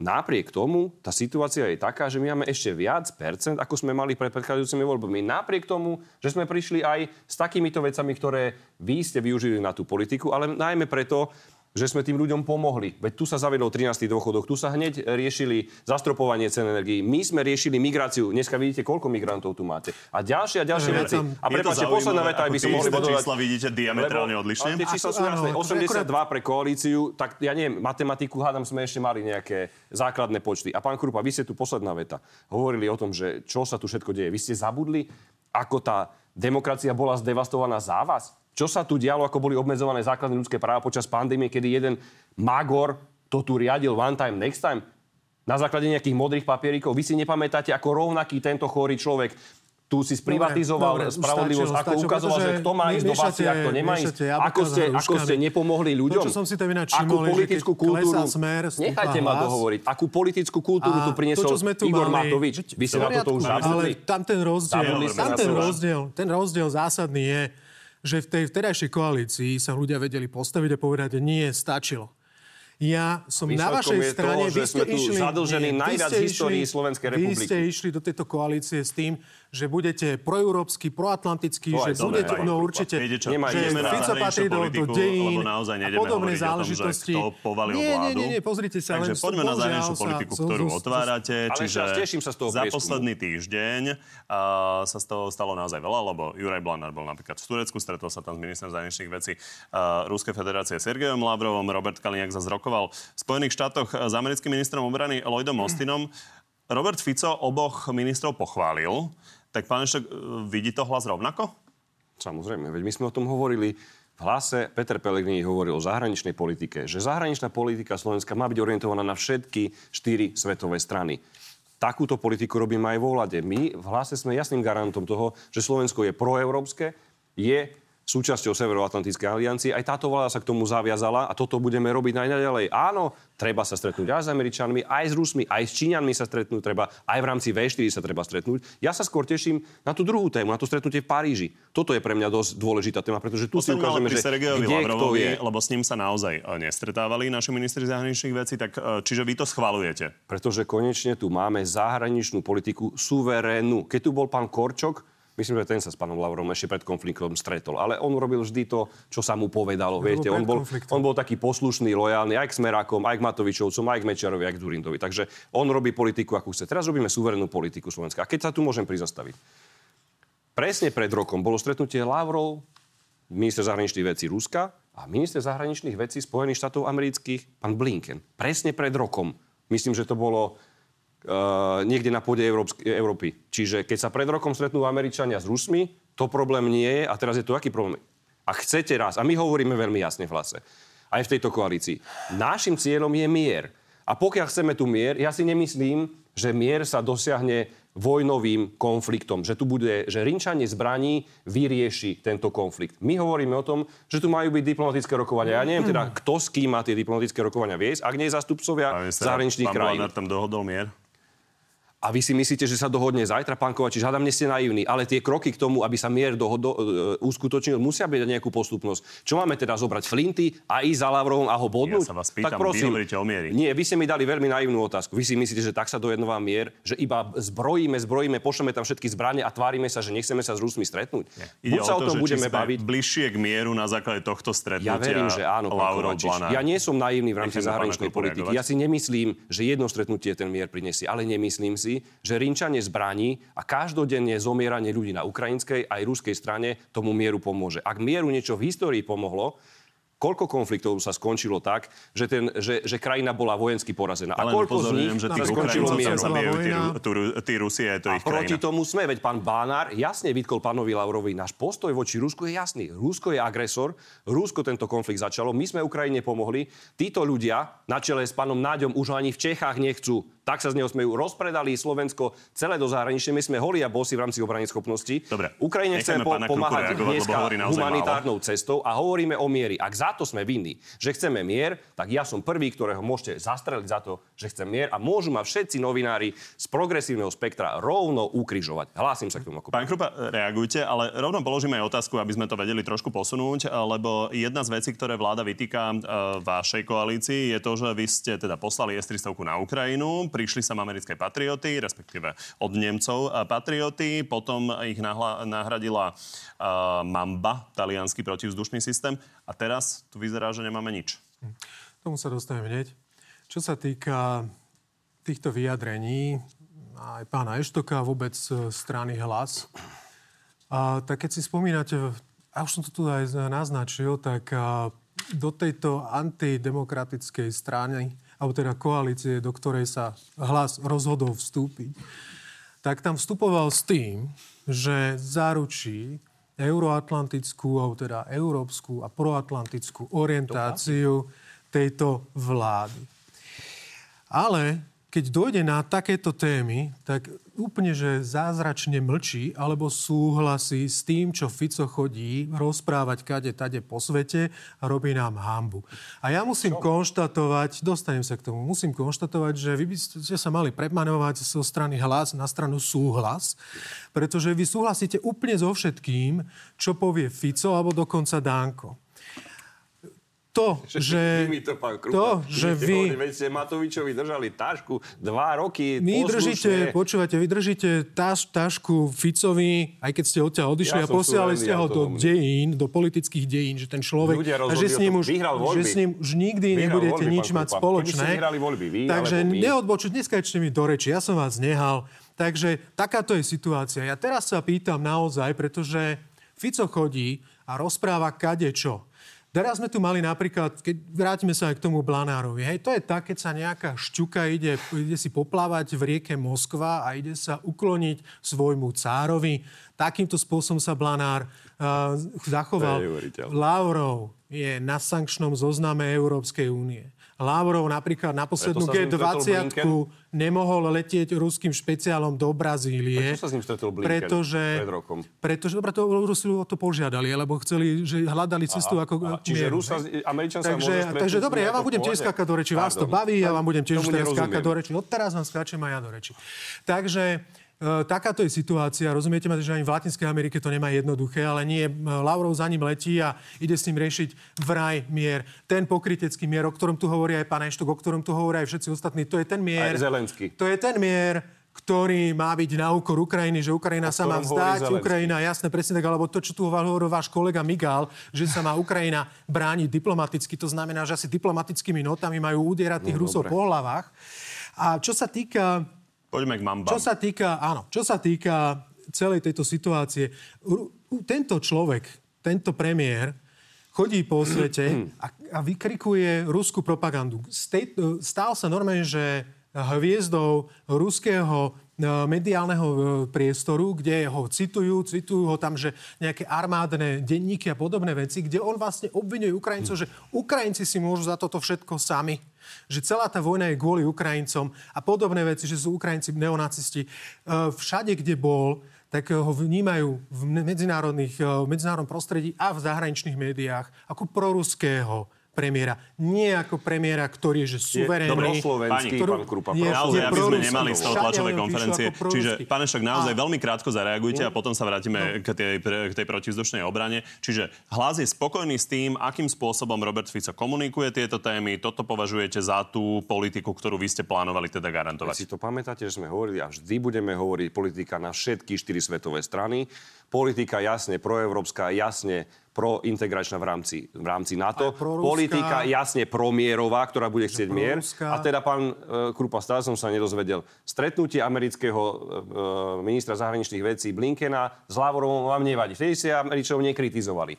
Napriek tomu, tá situácia je taká, že my máme ešte viac percent, ako sme mali pred predchádzajúcimi voľbami. Napriek tomu, že sme prišli aj s takýmito vecami, ktoré vy ste využili na tú politiku, ale najmä preto, že sme tým ľuďom pomohli. Veď tu sa zavedol trinásty dôchodok, tu sa hneď riešili zastropovanie cen energií. My sme riešili migráciu. Dneska vidíte, koľko migrantov tu máte. A ďalšie a ďalšie no, veci. A prepáčte, posledná veta, aby som mohli bodovať. Čísla vidíte diametrálne odlišne. Tie čísla sú jasné. osemdesiatdva pre koalíciu, tak ja neviem, matematiku hádam sme ešte mali nejaké základné počty. A pán Krupa, vy ste tu posledná veta. Hovorili o tom, že čo sa tu všetko deje. Vy ste zabudli, ako tá demokracia bola zdevastovaná za vás? Čo sa tu dialo, ako boli obmedzované základné ľudské práva počas pandémie, kedy jeden magor to tu riadil one time, next time? Na základe nejakých modrých papierikov. Vy si nepamätáte, ako rovnaký tento chorý človek tu si sprivatizoval dobre, dobre, spravodlivosť, stačilo, ako stačilo, ukazoval, že kto má ísť do basy, a kto nemá ísť. Ako ste, ako ste nepomohli ľuďom. To, čo som si tam ináč všimol, politickú kultúru, smer, nechajte ma dohovoriť. Akú politickú kultúru tu priniesol tu Igor mali, Matovič? Vy ste na toto už zabudli. Ale tam ten rozdiel, tam ten rozdiel, ten rozdiel zásadný je, že v tej vtedajšej koalícii sa ľudia vedeli postaviť a povedať, nie, stačilo. Ja som na vašej strane, vy ste išli zadlžení najviac v histórii Slovenskej republiky. Vy ste išli do tejto koalície s tým, že budete proeurópsky, proatlantický, že budete, no určite, že Fico patrí do dejín a podobné záležitosti. Nie, nie, nie, pozrite sa. Takže poďme na zahraničnú politiku, ktorú otvárate. Čiže za posledný týždeň sa z toho stalo naozaj veľa, lebo Juraj Blanár bol napríklad v Turecku, stretol sa tam s ministrom zahraničných vecí Ruskej federácie Sergejom Lavrovom, Robert Kaliniak zase rokoval v Spojených štátoch s americkým ministrom obrany Lloydom Austinom. Robert Fico oboch ministrov pochválil. Tak pán Eštok, vidí to Hlas rovnako? Samozrejme, veď my sme o tom hovorili. V Hlase Peter Pellegrini hovoril o zahraničnej politike, že zahraničná politika Slovenska má byť orientovaná na všetky štyri svetové strany. Takúto politiku robíme aj vo vláde. My v Hlase sme jasným garantom toho, že Slovensko je proeurópske, je súčasťou Severoatlantickej aliancie. Aj táto vláda sa k tomu zaviazala a toto budeme robiť aj naďalej. Áno, treba sa stretnúť aj s Američanmi, aj s Rusmi, aj s Číňanmi sa stretnúť treba, aj v rámci vé štyri sa treba stretnúť. Ja sa skôr teším na tú druhú tému, na to stretnutie v Paríži. Toto je pre mňa dosť dôležitá téma, pretože tu si ukážeme, že kde kto je. Lebo s ním sa naozaj nestretávali naši ministri zahraničných vecí, tak čiže vy to schvaľujete. Pretože konečne tu máme zahraničnú politiku suverénnu. Keď tu bol pán Korčok, myslím, že ten sa s pánom Lavrovom ešte pred konfliktom stretol. Ale on urobil vždy to, čo sa mu povedalo. Viete, on bol, on bol taký poslušný, lojálny aj k Smerákom, aj k Matovičovcom, aj k Mečiarovi, aj k Durindovi. Takže on robí politiku, akú chce. Teraz robíme suverénnu politiku Slovenska. A keď sa tu môžem prizastaviť. Presne pred rokom bolo stretnutie Lavrov, minister zahraničných vecí Ruska a minister zahraničných vecí Spojených štátov amerických, pán Blinken. Presne pred rokom. Myslím, že to bolo... Uh, niekde na pôde Európsk- Európy. Čiže keď sa pred rokom stretnú Američania s Rusmi, to problém nie je. A teraz je to aký problém? A chcete raz, a my hovoríme veľmi jasne v Hlase, aj v tejto koalícii, našim cieľom je mier. A pokiaľ chceme tu mier, ja si nemyslím, že mier sa dosiahne vojnovým konfliktom. Že tu bude, že rinčanie zbraní vyrieši tento konflikt. My hovoríme o tom, že tu majú byť diplomatické rokovania. Ja neviem teda, kto s kým má tie diplomatické rokovania viesť, ak nie zástupcovia zahraničných krajín. Pán Blanár tam dohodol mier? A vy si myslíte, že sa dohodne zajtra, pán Kovačič? Hádam, nie ste naivní, ale tie kroky k tomu, aby sa mier dohodo, uh, uskutočnil, musia byť nejakú postupnosť. Čo máme teda zobrať flinty a ísť za Lavrovom a ho bodnúť? Ja sa vás pýtam, tak prosím, vy hovoríte o mieri. Nie, vy ste mi dali veľmi naivnú otázku. Vy si myslíte, že tak sa dojednová mier, že iba zbrojíme, zbrojíme, pošleme tam všetky zbrane a tvárime sa, že nechceme sa s Rusmi stretnúť? Buď sa o tom budeme baviť bližšie k mieru na základe tohto stretnutia. Ja verím, že áno, pán Kovačič. Ja nie som naivný v rámci zahraničnej politiky. Ja si nemyslím, že jedno stretnutie ten mier prinesie, ale nemyslím si, si, že Rinčanie zbraní a každodenne zomieranie ľudí na ukrajinskej aj ruskej strane tomu mieru pomôže. Ak mieru niečo v histórii pomohlo, koľko konfliktov sa skončilo tak, že, ten, že, že krajina bola vojensky porazená. A koľko z nich sa skončilo mierom. Tí Rusi je to ich krajina. A proti tomu sme, veď pán Bánár jasne vytkol pánovi Lavrovi, náš postoj voči Rusku je jasný. Rusko je agresor, Rusko tento konflikt začalo, my sme Ukrajine pomohli. Títo ľudia, na čele s pánom Náďom, už ani v Čechách nechcú. Tak sa z neho smejú. Rozpredali Slovensko celé do zahraničia. My sme holi a bosi v rámci obrany schopnosti. Ukrajine chceme po- pomáhať dneska humanitárnou málo. cestou a hovoríme o mieri. Ak za to sme vinní, že chceme mier, tak ja som prvý, ktorého môžete zastreliť za to, že chcem mier a môžu ma všetci novinári z progresívneho spektra rovno ukrižovať. Hlásim sa k tomu. Pán Krupa, reagujte, ale rovno položíme aj otázku, aby sme to vedeli trošku posunúť, lebo jedna z vecí, ktoré vláda vytýka vašej koalícii, je to, že vy ste teda poslali es tristo na Ukrajinu. Prišli sa americké patrioty, respektíve od Nemcov patrioty. Potom ich nahla, nahradila uh, Mamba, taliansky protivzdušný systém. A teraz tu vyzerá, že nemáme nič. Tomu sa dostanem hneď. Čo sa týka týchto vyjadrení, aj pána Eštoka, vôbec strany Hlas, a, tak keď si spomínate, a už som to tu aj naznačil, tak a, do tejto antidemokratickej strany alebo teda koalície, do ktorej sa Hlas rozhodol vstúpiť, tak tam vstupoval s tým, že zaručí euroatlantickú, alebo teda európsku a proatlantickú orientáciu tejto vlády. Ale keď dojde na takéto témy, tak úplne, že zázračne mlčí alebo súhlasí s tým, čo Fico chodí rozprávať kade-tade po svete a robí nám hanbu. A ja musím čo? konštatovať, dostanem sa k tomu, musím konštatovať, že vy by ste sa mali premanovať zo strany Hlas na stranu súhlas, pretože vy súhlasíte úplne so všetkým, čo povie Fico alebo dokonca Danko. To, že, že, to, pán Krupa, to, že vy... Veď ste Matovičovi držali tašku dva roky my poslušne. Držíte, počúvate, vy držíte taš, tašku Ficovi, aj keď ste odtiaľ odišli ja a posielali ste ho do dejín, do politických dejín, že ten človek... A že s ním už, že s ním už nikdy vyhral nebudete voľby, nič mať spoločné. Voľby, vy, takže neodbočuť, dneska ešte mi do reči, ja som vás nehal. Takže takáto je situácia. Ja teraz sa pýtam naozaj, pretože Fico chodí a rozpráva kadečo. Teraz sme tu mali napríklad, keď vrátime sa aj k tomu Blanárovi, hej, to je tak, keď sa nejaká šťuka ide, ide si poplávať v rieke Moskva a ide sa ukloniť svojmu cárovi. Takýmto spôsobom sa Blanár uh, zachoval. Lavrov je na sankčnom zozname Európskej únie. Lavrov napríklad na poslednú G dvadsať nemohol letieť ruským špeciálom do Brazílie. Prečo sa s ním stretol Blinken pred rokom? Pretože Rusi to požiadali, lebo chceli, že hľadali cestu a, ako... A, čiže Rusa, Američan sa môže stretnúť... Takže dobre, ja vám budem tiež skákať do reči. Vás to baví, ja vám budem tiež skákať do reči. Od teraz vám skáčem aj ja do reči. Takže e, takáto je situácia. Rozumiete ma, že ani v Latinskej Amerike to nemá jednoduché, ale nie. Lavrov za ním letí a ide s ním riešiť vraj mier. Ten pokrytecký mier, o ktorom tu hovorí aj pán Eštok, o ktorom tu hovoria aj všetci ostatní, to je ten mier... To je ten mier, ktorý má byť na úkor Ukrajiny, že Ukrajina sa má vzdať, Ukrajina, jasné, presne tak, alebo to, čo tu hovoril váš kolega Migal, že sa má Ukrajina brániť diplomaticky, to znamená, že asi diplomatickými notami majú udierať tých no, Rusov dobre. po hlavách. A čo sa týka... Poďme k mambám. Čo sa týka, áno, čo sa týka celej tejto situácie, tento človek, tento premiér, chodí po svete a, a vykrikuje ruskú propagandu. Stej, stál sa normálne, že hviezdou ruského mediálneho priestoru, kde ho citujú, citujú ho tam, že nejaké armádne denníky a podobné veci, kde on vlastne obvinuje Ukrajincov, že Ukrajinci si môžu za toto všetko sami. Že celá tá vojna je kvôli Ukrajincom a podobné veci, že sú Ukrajinci neonacisti. Všade, kde bol, tak ho vnímajú v medzinárodných, medzinárodnom prostredí a v zahraničných médiách ako proruského premiéra. Nie ako premiéra, ktorý je že suverénny. Dobroslovenský, ktorú... pán Krupa. Nie, naozaj, aby sme nemali z toho tlačové konferencie. Čiže, pán Eštok, naozaj a... veľmi krátko zareagujte a potom sa vrátime no. k tej, k tej protizdušnej obrane. Čiže Hlas je spokojný s tým, akým spôsobom Robert Fico komunikuje tieto témy. Toto považujete za tú politiku, ktorú vy ste plánovali teda garantovať. Keď si to pamätáte, že sme hovorili a vždy budeme hovoriť politika na všetky štyri svetové strany. Politika jasne proeurópska, jasne prointegračná v rámci, v rámci NATO. Politika jasne promierová, ktorá bude chcieť mier. A teda pán e, Krupa, stále som sa nedozvedel. Stretnutie amerického e, ministra zahraničných vecí Blinkena s Lavrovom vám nevadí. Vtedy si Američov nekritizovali.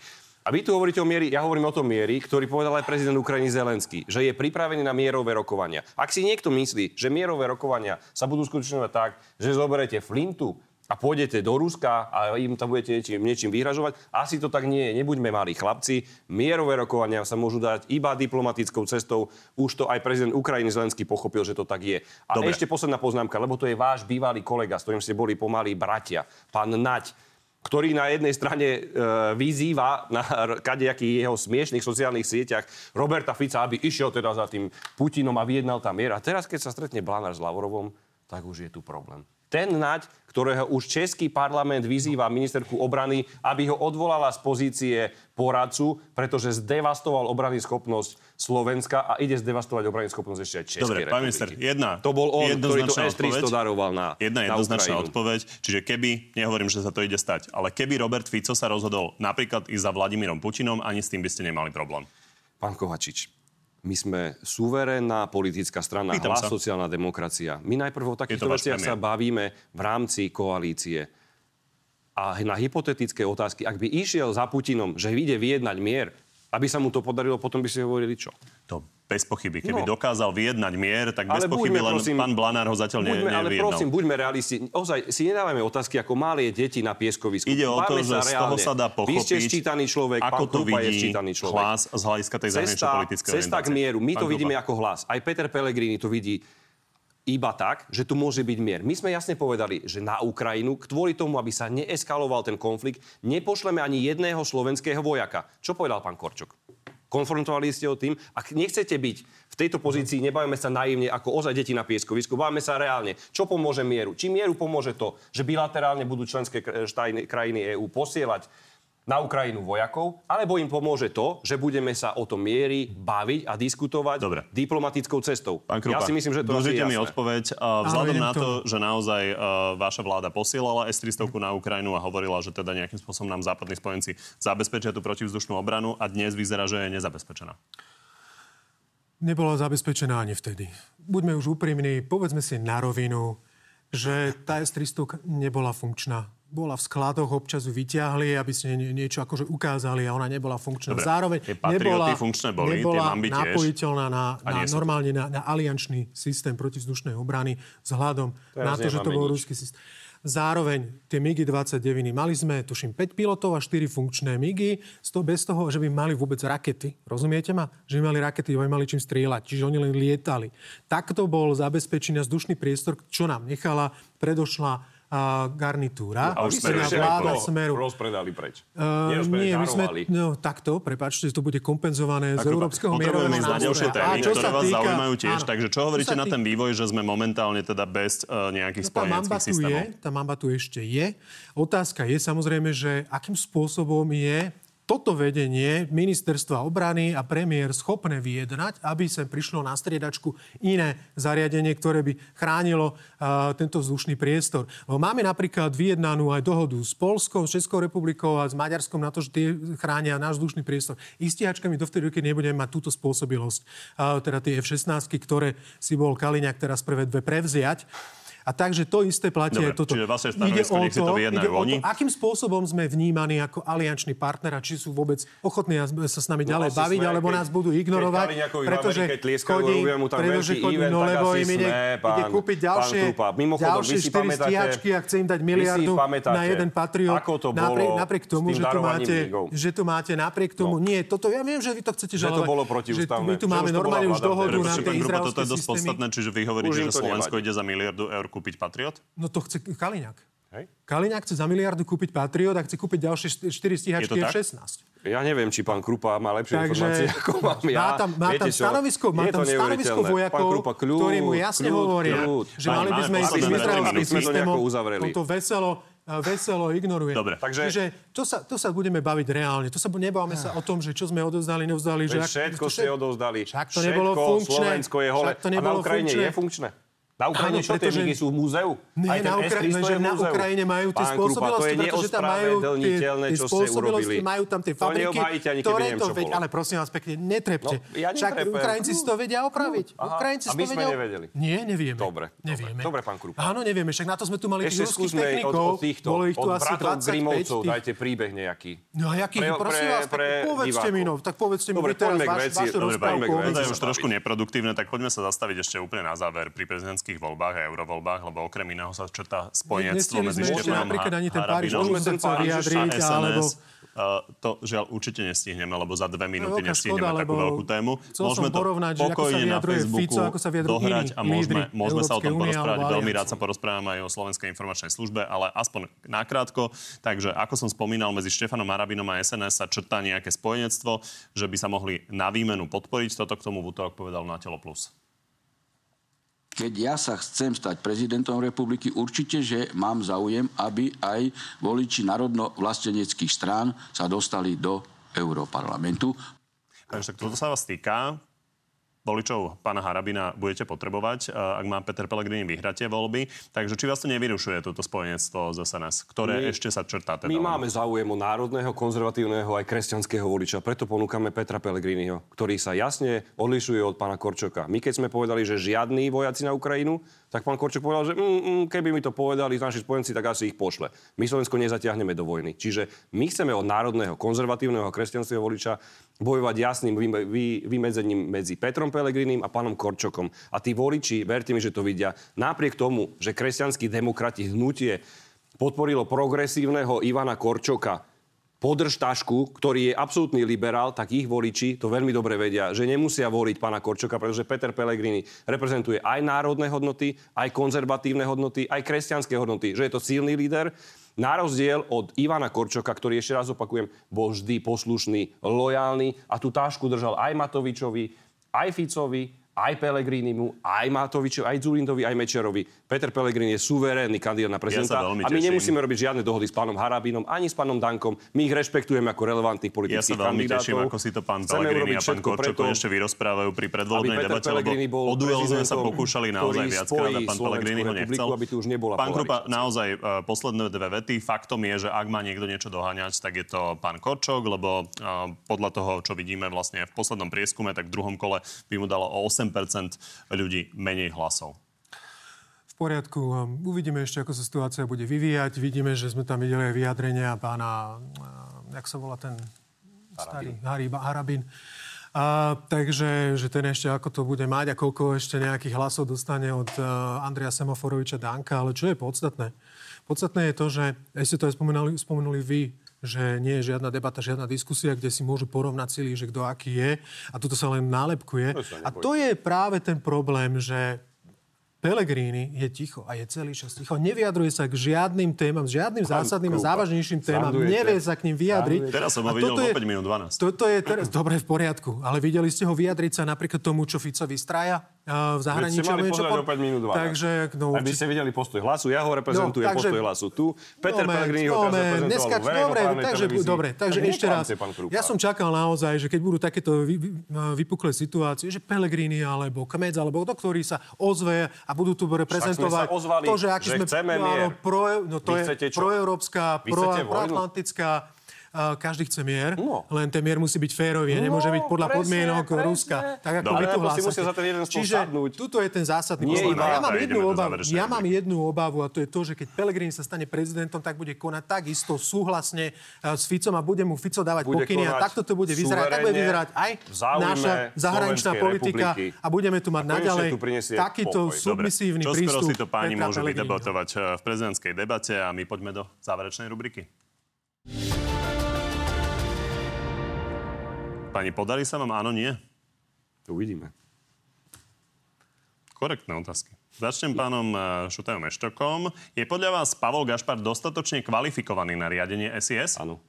A vy tu hovoríte o mieri, ja hovorím o tom mieri, ktorý povedal aj prezident Ukrajiny Zelenský, že je pripravený na mierové rokovania. Ak si niekto myslí, že mierové rokovania sa budú skutočňovať tak, že zoberete flintu a pôjdete do Ruska a im tam budete niečím, niečím vyhražovať, asi to tak nie je. Nebuďme malí chlapci. Mierové rokovania sa môžu dať iba diplomatickou cestou. Už to aj prezident Ukrajiny Zelenský pochopil, že to tak je. A dobre, ešte posledná poznámka, lebo to je váš bývalý kolega, s ktorým ste boli pomaly bratia, pán Naď, ktorý na jednej strane e, vyzýva na kadejakých jeho smiešných sociálnych sieťach Roberta Fica, aby išiel teda za tým Putinom a vyjednal tam mier. A teraz, keď sa stretne Blanár s Lavrovom, tak už je tu problém. Ten Naď, ktorého už český parlament vyzýva ministerku obrany, aby ho odvolala z pozície poradcu, pretože zdevastoval obrannú schopnosť Slovenska a ide zdevastovať obrannú schopnosť ešte aj Českej republiky. Dobre, pán minister, jedna. To bol on, ktorý to es tristo daroval na Ukrajinu. Jedna jednoznačná odpoveď. Čiže keby, nehovorím, že sa to ide stať, ale keby Robert Fico sa rozhodol napríklad i za Vladimírom Putinom, ani s tým by ste nemali problém. Pán Kovačič, my sme suverénna politická strana, Hlas, sociálna demokracia. My najprv o takýchto veciach sa bavíme v rámci koalície. A na hypotetické otázky, ak by išiel za Putinom, že ide vyjednať mier, aby sa mu to podarilo, potom by si hovorili čo? To bez pochyby. Keby no. dokázal vyjednať mier, tak ale bez pochyby buďme, len prosím, pán Blanár ho zatiaľ buďme, nevyjednal. Ale prosím, buďme realisti. Ozaj, si nedávame otázky, ako malé deti na pieskovisku. Ide o to, že z toho sa dá pochopiť, vy ste ščítaný človek, ako pán to Krupa vidí je ščítaný človek. Hlas z hľadiska tej zahraničnej politické orientácie. Cesta k mieru. My pán to Krupa vidíme ako Hlas. Aj Peter Pellegrini to vidí iba tak, že tu môže byť mier. My sme jasne povedali, že na Ukrajinu, kvôli tomu, aby sa neeskaloval ten konflikt, nepošleme ani jedného slovenského vojaka. Čo povedal pán Korčok? Konfrontovali ste ho tým. Ak nechcete byť v tejto pozícii, nebavíme sa naivne ako ozaj deti na pieskovisku, bavíme sa reálne. Čo pomôže mieru? Či mieru pomôže to, že bilaterálne budú členské krajiny EÚ posielať na Ukrajinu vojakov, alebo im pomôže to, že budeme sa o tom miery baviť a diskutovať Dobre. diplomatickou cestou. Pán Krupa, ja si myslím, že to je jasné. Mi odpoveď. Vzhľadom na to, že naozaj vaša vláda posielala es tristo na Ukrajinu a hovorila, že teda nejakým spôsobom nám západní spojenci zabezpečia tú protivzdušnú obranu a dnes vyzerá, že je nezabezpečená. Nebola zabezpečená ani vtedy. Buďme už úprimní, povedzme si na rovinu, že tá es tristo nebola funkčná. Bola v skladoch, občas ju vyťahli, aby ste niečo akože ukázali a ona nebola funkčná. Dobre, zároveň nebola, funkčné boli, nebola napojiteľná na, na normálne na, na aliančný systém protivzdušnej obrany vzhľadom na to, že to bol ruský systém. Zároveň tie MiG dvadsaťdeväť mali sme, tuším, päť pilotov a štyri funkčné MiGy, bez toho, že by mali vôbec rakety. Rozumiete ma? Že by mali rakety, aby mali čím strieľať. Čiže oni len lietali. Takto bol zabezpečený vzdušný priestor, čo nám nechala predošla a garnitúra. A už sme vláda Smeru. Rozpredali preč. Uh, nie, my sme... No, takto, prepáčte, to bude kompenzované tak, z európskeho mierového nástroja. Potrebujeme ísť na ďalšie témy, ktoré vás týka, zaujímajú tiež. Áno, takže čo hovoríte na ten vývoj, že sme momentálne teda bez uh, nejakých no, spojeneckých systémov? Je, tá mamba tu ešte je. Otázka je samozrejme, že akým spôsobom je toto vedenie ministerstva obrany a premiér schopné vyjednať, aby sa prišlo na striedačku iné zariadenie, ktoré by chránilo uh, tento vzdušný priestor. No, máme napríklad vyjednanú aj dohodu s Poľskou, s Českou republikou a s Maďarskom na to, že tie chránia náš vzdušný priestor. Istiačkami dovtedy, keď nebudeme mať túto spôsobilosť, uh, teda tie ef šestnásť, ktoré si bol Kaliňák teraz prvé dve prevziať. A takže to isté platí aj toto. Čiže vaše stanovisko, nech si to vyjednajú oni. Ide o to, akým spôsobom sme vnímaní ako alianční partner a či sú vôbec ochotní sa s nami ďalej no, baviť, sme, alebo keď, nás budú ignorovať, pretože chodí, pretože chodí, no lebo im ide, ide kúpiť ďalšie, ďalšie štyri stíhačky a chce im dať miliardu na jeden Patriot. Ako to bolo napriek, napriek tomu, že tu máte, že tu máte napriek tomu. No. Nie, toto ja viem, že vy to chcete žalovať. Že to bolo protiústavné. My tu máme normálne už dohodu na tie izraelské systémy. Toto je dosť podstatné, čiže vy hovoríte, že Slovensko ide za miliardu eur kúpiť Patriot? No to chce Kaliňák. Hej. Kaliňák chce za miliardu kúpiť Patriot a chce kúpiť ďalšie štyri stíhačky ef šestnásť. Ja neviem, či pán Krupa má lepšie Takže, informácie ako mám ja. Má tam, má tam stanovisko, má tam stanovisko vojakov, Krupa, kľud, ktorí mu jasne kľud, hovoria, kľud. že mali by sme ísť s izraelským systémom, toto veselo veselo ignoruje. Dobre, takže... Čiže to sa, to sa budeme baviť reálne. To sa nebávame sa o tom, že čo sme odovzdali, nevzdali. Že všetko ste odovzdali. Všetko Slovensko je holé. A na Ukrajine je funkčné. Na Ukrajine čo tie migy sú v múzeu? Nie, na Ukrajine, že na Ukrajine majú tie spôsobilosti, pretože tam majú tie spôsobilosti, majú tam tie fabriky, ktoré to veď, ale prosím vás pekne, netrepte. Však Ukrajinci si to vedia opraviť. Ukrajinci si to vedia. A my sme nevedeli. Nie, nevieme. Dobre, dobre, pán Krupa. Áno, nevieme, však na to sme tu mali tých ruských technikov. Bolo ich tu asi dvadsaťpäť. Dajte príbeh nejaký. No a jaký? Prosím vás, povedzte mi, no, tak povedzte mi teraz vašu rozprávku. To je už trošku neproduktívne, tak poďme sa zastaviť ešte úplne na záver pri prezidentskej voľbách a eurovoľbách, lebo okrem iného sa črta spojenectvo medzi Štefanom a Harabinom. Uh, to žiaľ určite nestihneme, lebo za dve minúty no, nestihneme škoda, takú veľkú tému. Môžeme to pokojne na Facebooku Fico, ako sa dohrať a môžeme, môžeme sa o tom porozprávať. Unia, Veľmi rád sa porozprávam aj o Slovenskej informačnej službe, ale aspoň nakrátko. Takže ako som spomínal, medzi Štefanom Harabinom a es en es sa črta nejaké spojenectvo, že by sa mohli na výmenu podporiť. Toto k tomu v utorok povedal na Telo Plus. Keď ja sa chcem stať prezidentom republiky, určite, že mám záujem, aby aj voliči národno-vlasteneckých strán sa dostali do Európarlamentu. Takže tak toto sa vás týka. Voličov pána Harabina budete potrebovať, ak má Peter Pellegrini vyhratie voľby. Takže či vás to nevyrušuje, toto spojenectvo z es en es, ktoré my, ešte sa črtá? Teda my ono. Máme záujem o národného, konzervatívneho aj kresťanského voliča. Preto ponúkame Petra Pellegriniho, ktorý sa jasne odlišuje od pána Korčoka. My keď sme povedali, že žiadni vojaci na Ukrajinu, tak pán Korčok povedal, že mm, mm, keby mi to povedali naši spojenci, tak asi ich pošle. My Slovensko nezatiahneme do vojny. Čiže my chceme od národného, konzervatívneho, kresťanského voliča bojovať jasným vymedzením medzi Petrom Pellegrinim a pánom Korčokom. A tí voliči, verte mi, že to vidia, napriek tomu, že kresťanskí demokrati hnutie podporilo progresívneho Ivana Korčoka, podržtašku, ktorý je absolútny liberál, tak ich voliči to veľmi dobre vedia, že nemusia voliť pána Korčoka, pretože Peter Pellegrini reprezentuje aj národné hodnoty, aj konzervatívne hodnoty, aj kresťanské hodnoty, že je to silný líder. Na rozdiel od Ivana Korčoka, ktorý, ešte raz opakujem, bol vždy poslušný, lojálny a tú tášku držal aj Matovičovi, aj Ficovi, aj Pellegrinimu, aj Matovičovi, aj Dzulindovi, aj Mečerovi. Peter Pellegrini je suverénny kandidát na prezidenta. Ja a my nemusíme robiť žiadne dohody s pánom Harabinom ani s pánom Dankom. My ich rešpektujeme ako relevantných politických kandidátov. Ja sa veľmi kandidátov. teším, ako si to pán Pellegrini a pán Korčok ešte vyrozprávajú pri predvoľbnej debate, lebo o duel sme sa pokúšali naozaj viackrát a pán Pellegrini ho nechcel. Pán Krupa, naozaj uh, posledné dve vety. Faktom je, že ak má niekto niečo doháňať, tak je to pán Korčok, lebo uh, podľa toho, čo vidíme vlastne v poslednom prieskume, tak v druhom kole by mu dalo o osem percent ľudí menej hlasov. V poriadku. Uvidíme ešte, ako sa situácia bude vyvíjať. Vidíme, že sme tam videli aj vyjadrenia pána, jak sa volá ten starý, Hariba, Harabin. A, takže, že ten ešte ako to bude mať a koľko ešte nejakých hlasov dostane od uh, Andreja Semaforoviča Danka. Ale čo je podstatné? Podstatné je to, že, ste to aj spomenuli, spomenuli vy, že nie je žiadna debata, žiadna diskusia, kde si môžu porovnať sily, že kto aký je. A toto sa len nálepkuje. To sa a to je práve ten problém, že Pellegrini je ticho a je celý čas ticho. Nevyjadruje sa k žiadnym témam, žiadnym Pán zásadným Krupa, a závažnejším témam. Sandujete. Nevie sa k ním vyjadriť. Sandujete. Teraz som ho videl vo päť minút dvanásť. Toto je teraz dobre v poriadku, ale videli ste ho vyjadriť sa napríklad tomu, čo Fico vystraja v zahraničí. Ste mali pozrieť po... päť minút dvanásť. Takže, no, aby ste videli postoj hlasu, ja ho reprezentujem no, takže, postoj hlasu tu. Peter no, Pellegrini no, ho teraz reprezentoval v verejnoprávnej televízii. Dobre, takže ešte raz. Ja som čakal naozaj, že keď budú takéto vypuklé situácie, že Pellegrini alebo Kmec, alebo do ktorý sa ozve a budú tu prezentovať to, že aký že sme áno, pro, no to je proeurópska, proatlantická, každý chce mier, no. Len ten mier musí byť férový, no, nemôže byť podľa presne, podmienok presne. Ruska, tak ako vy tu hlásate. Čiže tuto je ten zásadný problém. Ja, mám jednu, obavu, ja mám jednu obavu a to je to, že keď Pellegrini sa stane prezidentom, tak bude konať takisto súhlasne s Ficom a bude mu Fico dávať pokyny a takto to bude vyzerať. Tak bude vyzerať aj naša zahraničná politika republiky. A budeme tu mať naďalej takýto submisívny Dobre. prístup. Čo skoro si to páni môžu vydebatovať v prezidentskej debate a my poďme do záverečnej rubriky. Pani, podali sa vám áno, nie? Uvidíme. Korektné otázky. Začnem pánom Šutajom Eštokom. Je podľa vás Pavol Gašpar dostatočne kvalifikovaný na riadenie es í es? Áno.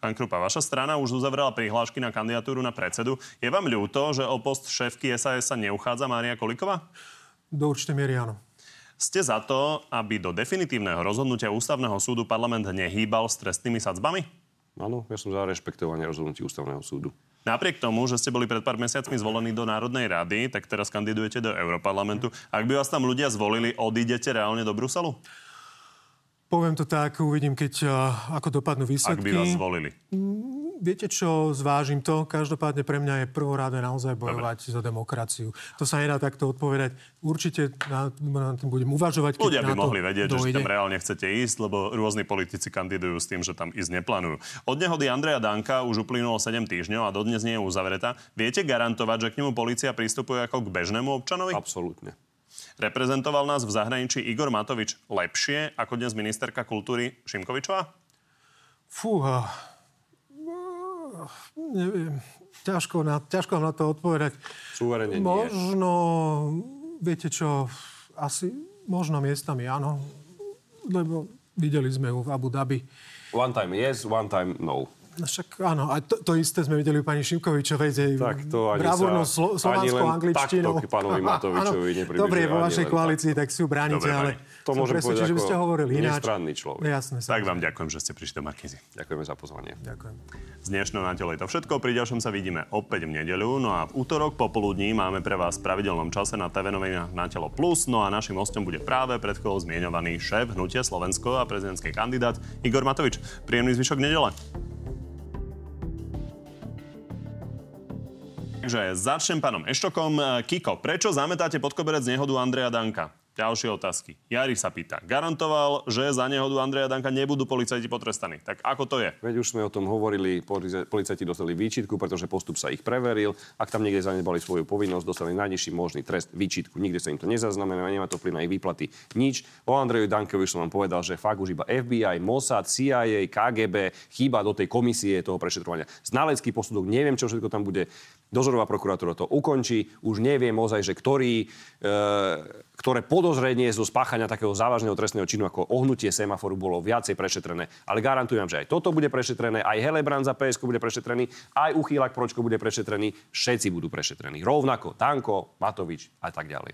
Pán Krupa, vaša strana už uzavrela prihlášky na kandidatúru na predsedu. Je vám ľúto, že o post šéfky es á es sa neuchádza Mária Kolíková? Do určitej miery áno. Ste za to, aby do definitívneho rozhodnutia Ústavného súdu parlament nehýbal s trestnými sadzbami? Áno, ja som za rešpektovanie rozhodnutí Ústavného súdu. Napriek tomu, že ste boli pred pár mesiacmi zvolení do Národnej rady, tak teraz kandidujete do Europarlamentu. Ak by vás tam ľudia zvolili, odídete reálne do Bruselu? Poviem to tak, uvidím, keď, ako dopadnú výsledky. Ak by vás zvolili. Viete čo, zvážim to. Každopádne pre mňa je prvoráde naozaj bojovať Dobre. za demokraciu. To sa nedá takto odpovedať. Určite na, na tým budem uvažovať. Ľudia by mohli vedieť, dojde. Že tam reálne chcete ísť, lebo rôzni politici kandidujú s tým, že tam ísť neplánujú. Od nehody Andreja Danka už uplynulo sedem týždňov a dodnes nie je uzavretá. Viete garantovať, že k nemu polícia pristupuje ako k bežnému občanovi? Absolútne. Reprezentoval nás v zahraničí Igor Matovič lepšie ako dnes ministerka kultúry Šimkovičová? Fúha. Neviem. Ťažko na, ťažko na to odpovedať. Súverene nie. Možno, viete čo, asi možno miestami áno. Lebo videli sme ju v Abu Dhabi. One time yes, one time no. Však áno, a to, to isté sme videli u pani Šimkovičovej z jej bravúrnou slo, slovenskou angličtinou. Takto k pánovi Matovičovi nepribližuje. Dobre, vo vašej koalícii, tak si ju bránite, ale to môžem povedať ako nestranný človek. Jasné, tak vám ďakujem, že ste prišli do Markízy. Ďakujeme za pozvanie. Ďakujem. Z dnešného Na telo je to všetko, pri ďalšom sa vidíme opäť v nedeľu, no a v útorok popoludní máme pre vás v pravidelnom čase na té vé novinách Na telo plus, no a našim hosťom bude práve pred chvíľou zmieňovaný šéf hnutia Slovensko a prezidentský kandidát Igor Matovič. Príjemný zvyšok nedele. Takže začnem pánom Eštokom. Kiko, prečo zametáte pod koberec nehodu Andreja Danka? Ďalšie otázky. Jari sa pýta. Garantoval, že za nehodu Andreja Danka nebudú policajti potrestaní. Tak ako to je? Veď už sme o tom hovorili, policajti dostali výčitku, pretože postup sa ich preveril. Ak tam niekde zanedbali svoju povinnosť, dostali najnižší možný trest výčitku. Nikde sa im to nezaznamená, nemá to vplyv na ich výplaty. Nič. O Andreju Dankovi som vám povedal, že fakt už iba ef bí aj, Mossad, sí aj ej, ká gé bé chýba do tej komisie toho prešetrovania. Znalecký posudok, neviem, čo všetko tam bude. Dozorová prokuratúra to ukončí. Už neviem ozaj, že ktorý, e, ktoré podozrenie zo spáchania takého závažného trestného činu ako ohnutie semaforu bolo viacej prešetrené. Ale garantujem, že aj toto bude prešetrené, aj Helebrant za pé es ko bude prešetrený, aj Uchýlak Pročko bude prešetrený, všetci budú prešetrení. Rovnako Danko, Matovič a tak ďalej.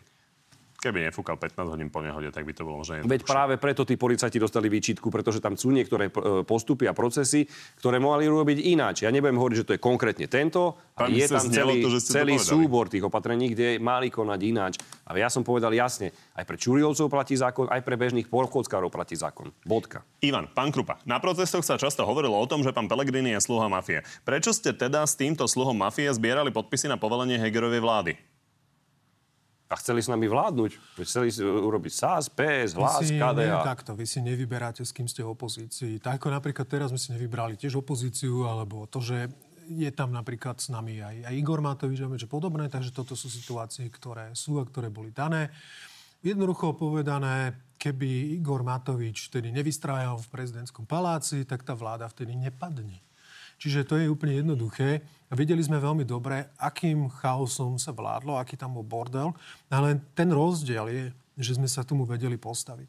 Keby nefúkal pätnásť hodín po nehode, tak by to bolo možno. Veď práve preto tí policajti dostali výčitku, pretože tam sú niektoré postupy a procesy, ktoré mohli robiť ináč. Ja nebudem hovoriť, že to je konkrétne tento, ale je tam celý, to, celý súbor tých opatrení, kde mali konať ináč. A ja som povedal jasne, aj pre Čuriovcov platí zákon, aj pre bežných porchodskárov platí zákon. Bodka. Ivan, pán Krupa, na procesoch sa často hovorilo o tom, že pán Pellegrini je sluha mafie. Prečo ste teda s týmto sluhom mafie zbierali podpisy na povolenie Hegerovej vlády? A chceli s nami vládnuť. Chceli urobiť sás, pé es, hlas, si, ká dé á. Nie, takto. Vy si nevyberáte, s kým ste v opozícii. Tak ako napríklad teraz sme si nevybrali tiež opozíciu, alebo to, že je tam napríklad s nami aj, aj Igor Matovič a niečo podobné. Takže toto sú situácie, ktoré sú a ktoré boli dané. Jednoducho povedané, keby Igor Matovič vtedy nevystrájal v prezidentskom paláci, tak tá vláda vtedy nepadne. Čiže to je úplne jednoduché. A videli sme veľmi dobre, akým chaosom sa vládlo, aký tam bol bordel. Ale ten rozdiel je, že sme sa tomu vedeli postaviť.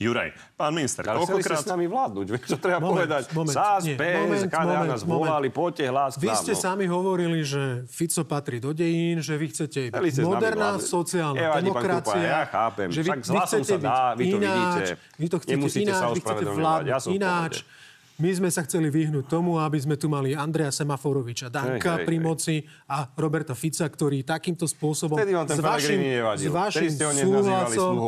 Juraj, pán minister, ale koľkokrát... Ale s nami vládnuť, vieš, čo treba moment, povedať. Moment, SaS, pé es, ká dé á nás volali, poďte hlas. Vy ste sami hovorili, že Fico patrí do dejín, že vy chcete byť moderná sociálna Evani, demokracia. Ja chápem, že vy, tak s hlasom sa dá, vy to vidíte. Vy to chcete Nemusíte ináč, vy chcete vládnuť ináč. My sme sa chceli vyhnúť tomu, aby sme tu mali Andreja Semaforoviča, Danka hej, hej, pri moci a Roberta Fica, ktorý takýmto spôsobom s vašim, s vašim súhlasom...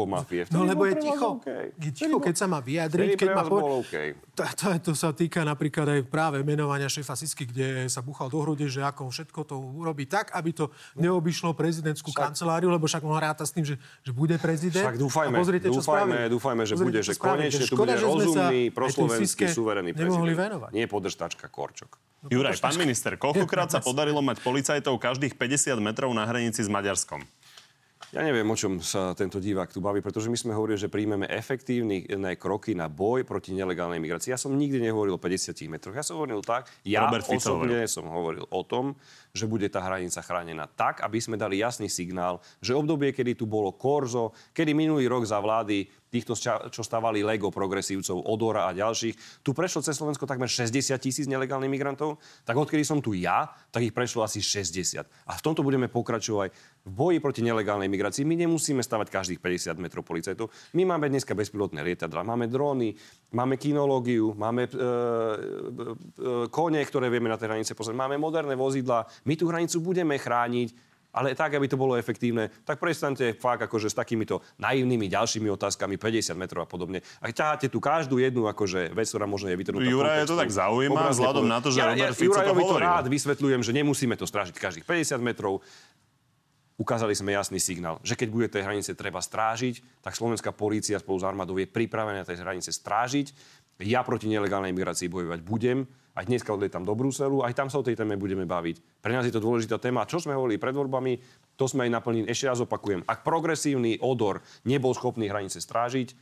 No lebo je ticho. Okay. Je ticho, keď sa má vyjadriť, keď má... Po... Okay. To, to, to sa týka napríklad aj práve menovania šéfa Sisky, kde sa búchal do hrude, že ako všetko to urobí tak, aby to neobyšlo prezidentskú však... kanceláriu, lebo však on ráta s tým, že, že bude prezident. Však dúfajme, pozrite, dúfajme, dúfajme, že bude, že konečne tu bude rozumný, proslovenský, suverený nemohli venovať. Nie podržtačka, Korčok. No, Juraj, pán minister, koľkokrát sa podarilo mať policajtov každých päťdesiat metrov na hranici s Maďarskom? Ja neviem, o čom sa tento divák tu baví, pretože my sme hovorili, že príjmeme efektívne kroky na boj proti nelegálnej migrácii. Ja som nikdy nehovoril o päťdesiatich metroch. Ja som hovoril tak, ja osobne som hovoril o tom, že bude tá hranica chránená tak, aby sme dali jasný signál, že obdobie, kedy tu bolo korzo, kedy minulý rok za vlády týchto, čo stavali Lego, progresívcov, Odora a ďalších. Tu prešlo cez Slovensko takmer šesťdesiat tisíc nelegálnych migrantov, tak odkedy som tu ja, tak ich prešlo asi šesťdesiat. A v tomto budeme pokračovať v boji proti nelegálnej migrácii. My nemusíme stavať každých päťdesiat metrov policajtov. My máme dneska bezpilotné lietadlá, máme dróny, máme kinológiu, máme e, e, kone, ktoré vieme na tej hranice poslať, máme moderné vozidlá. My tú hranicu budeme chrániť, ale tak, aby to bolo efektívne, tak prestante fakt akože s takýmito naivnými ďalšími otázkami päťdesiat metrov a podobne. A ťaháte tu každú jednu akože vec, ktorá možno je vytrhnutá. Juraj, je to tak zaujímavé, vzhľadom na to, že ja, Robert Fico to hovoril. Jurajovi to rád vysvetľujem, že nemusíme to strážiť každých päťdesiat metrov. Ukázali sme jasný signál, že keď bude tej hranice treba strážiť, tak slovenská polícia spolu s armádou je pripravená tej hranice strážiť. Ja proti nelegálnej migrácii bojovať budem. A dneska odletám do Bruselu, aj tam sa o tej téme budeme baviť. Pre nás je to dôležitá téma. Čo sme hovorili pred voľbami, to sme aj naplnili. Ešte raz opakujem, ak progresívny Odor nebol schopný hranice strážiť,